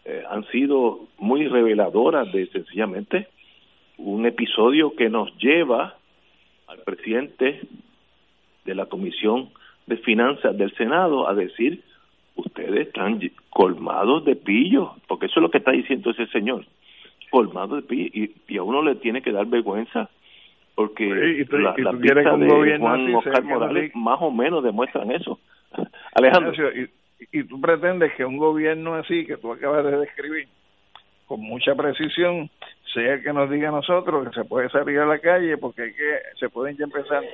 eh, han sido muy reveladoras de sencillamente un episodio que nos lleva al presidente de la Comisión de Finanzas del Senado a decir: ustedes están colmados de pillos, porque eso es lo que está diciendo ese señor, colmados de pillos, y, y a uno le tiene que dar vergüenza, porque y, y, la, y la pista de gobierno, Juan Oscar Morales más o menos demuestran eso. Alejandro, Ignacio, y, y tú pretendes que un gobierno así que tú acabas de describir con mucha precisión sea que nos diga a nosotros que se puede salir a la calle porque hay que, se pueden ya empezar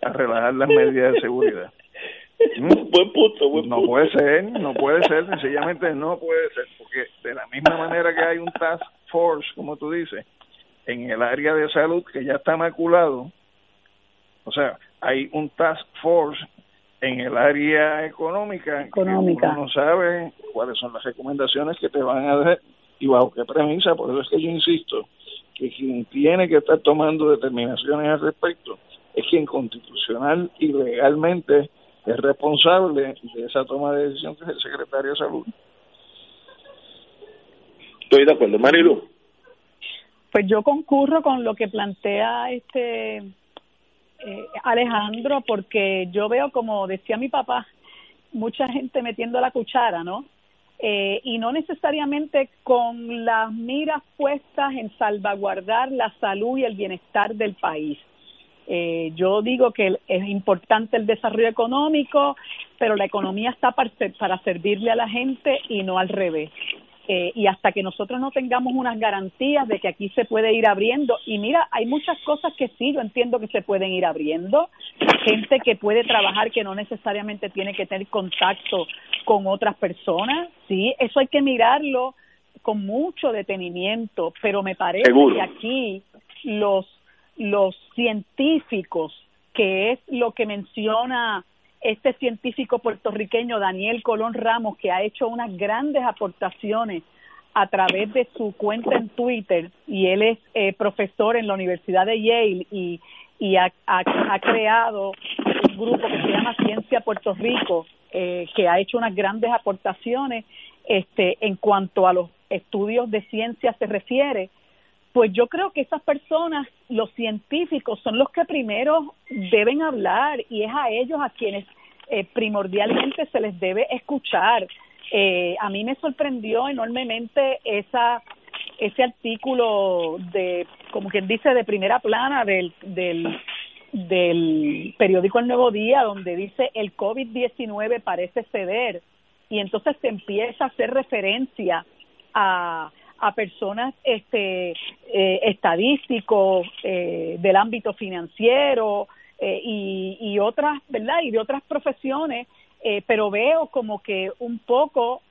a relajar las medidas de seguridad. ¿Mm? Buen punto, buen punto. No puede ser, no puede ser, sencillamente no puede ser, porque de la misma manera que hay un task force, como tú dices, en el área de salud que ya está maculado, o sea, hay un task force en el área económica, económica. Que uno no sabe cuáles son las recomendaciones que te van a dar y bajo qué premisa. Por eso es que yo insisto que quien tiene que estar tomando determinaciones al respecto es quien constitucional y legalmente es responsable de esa toma de decisión, que es el secretario de Salud. Estoy de acuerdo. Marilu. Pues yo concurro con lo que plantea este eh, Alejandro, porque yo veo, como decía mi papá, mucha gente metiendo la cuchara, ¿no? Eh, y no necesariamente con las miras puestas en salvaguardar la salud y el bienestar del país. Eh, yo digo que es importante el desarrollo económico, pero la economía está para, para servirle a la gente y no al revés. Eh, y hasta que nosotros no tengamos unas garantías de que aquí se puede ir abriendo, y mira, hay muchas cosas que sí, yo entiendo que se pueden ir abriendo, gente que puede trabajar que no necesariamente tiene que tener contacto con otras personas, sí, eso hay que mirarlo con mucho detenimiento, pero me parece Seguro. que aquí los, los científicos, que es lo que menciona este científico puertorriqueño Daniel Colón Ramos, que ha hecho unas grandes aportaciones a través de su cuenta en Twitter, y él es eh, profesor en la Universidad de Yale y, y ha, ha, ha creado un grupo que se llama Ciencia Puerto Rico, eh, que ha hecho unas grandes aportaciones este, en cuanto a los estudios de ciencia se refiere. Pues yo creo que esas personas, los científicos, son los que primero deben hablar, y es a ellos a quienes eh, primordialmente se les debe escuchar. Eh, a mí me sorprendió enormemente esa ese artículo de, como quien dice, de primera plana del del del periódico El Nuevo Día, donde dice el COVID diecinueve parece ceder, y entonces se empieza a hacer referencia a a personas este eh, estadísticos eh, del ámbito financiero eh, y, y otras, ¿verdad? Y de otras profesiones, eh, pero veo como que un poco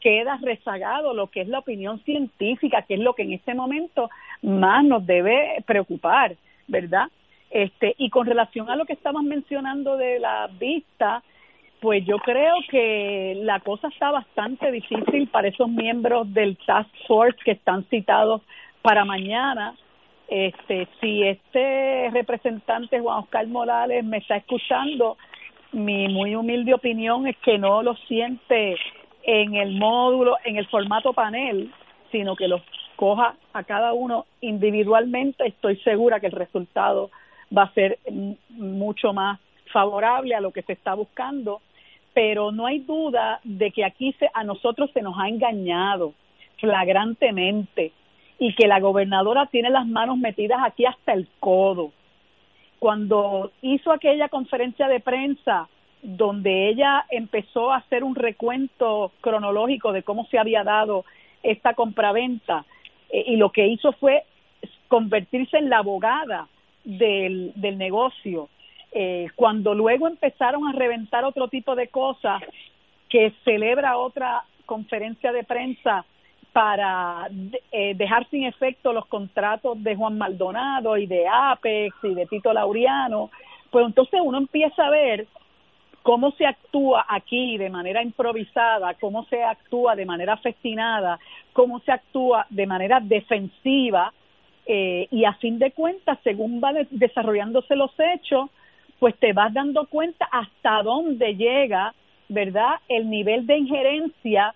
queda rezagado lo que es la opinión científica, que es lo que en este momento más nos debe preocupar, ¿verdad? Este, y con relación a lo que estabas mencionando de la vista, pues yo creo que la cosa está bastante difícil para esos miembros del Task Force que están citados para mañana. Este, si este representante Juan Oscar Morales me está escuchando, mi muy humilde opinión es que no lo siente en el módulo, en el formato panel, sino que los coja a cada uno individualmente. Estoy segura que el resultado va a ser mucho más favorable a lo que se está buscando, pero no hay duda de que aquí se, a nosotros se nos ha engañado flagrantemente y que la gobernadora tiene las manos metidas aquí hasta el codo. Cuando hizo aquella conferencia de prensa donde ella empezó a hacer un recuento cronológico de cómo se había dado esta compraventa, eh, y lo que hizo fue convertirse en la abogada del, del negocio. Eh, cuando luego empezaron a reventar otro tipo de cosas, que celebra otra conferencia de prensa para eh, dejar sin efecto los contratos de Juan Maldonado y de Apex y de Tito Laureano, pues entonces uno empieza a ver cómo se actúa aquí de manera improvisada, cómo se actúa de manera festinada, cómo se actúa de manera defensiva, eh, y a fin de cuentas, según van de- desarrollándose los hechos, pues te vas dando cuenta hasta dónde llega, ¿verdad?, el nivel de injerencia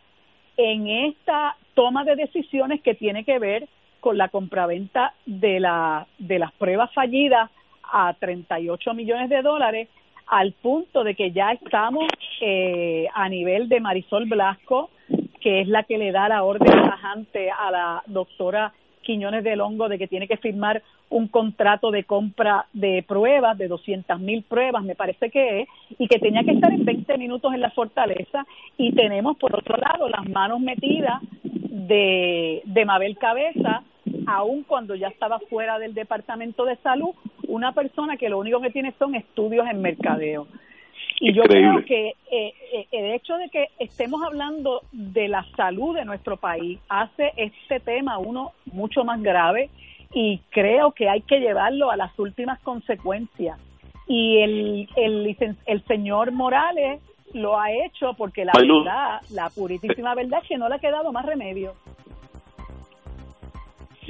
en esta toma de decisiones que tiene que ver con la compraventa de la de las pruebas fallidas a treinta y ocho millones de dólares, al punto de que ya estamos eh, a nivel de Marisol Blasco, que es la que le da la orden tajante a la doctora Quiñones del Hongo de que tiene que firmar un contrato de compra de pruebas, de doscientas mil pruebas, me parece que es, y que tenía que estar en veinte minutos en la Fortaleza, y tenemos por otro lado las manos metidas de, de Mabel Cabeza, aun cuando ya estaba fuera del Departamento de Salud, una persona que lo único que tiene son estudios en mercadeo. Y yo Increíble. creo que eh, eh, el hecho de que estemos hablando de la salud de nuestro país hace este tema uno mucho más grave, y creo que hay que llevarlo a las últimas consecuencias. Y el el, el señor Morales lo ha hecho porque la Marilu, verdad, la puritísima verdad es que no le ha quedado más remedio.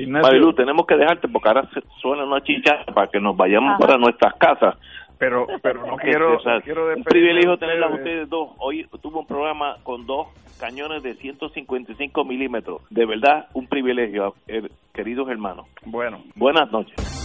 Marilu, tenemos que dejarte porque ahora suena una chicha para que nos vayamos Ajá. para nuestras casas. Pero pero no quiero, o sea, no quiero un privilegio tenerlas ustedes dos. Hoy tuve un programa con dos cañones de ciento cincuenta y cinco milímetros. De verdad, un privilegio, queridos hermanos. Bueno. Buenas noches.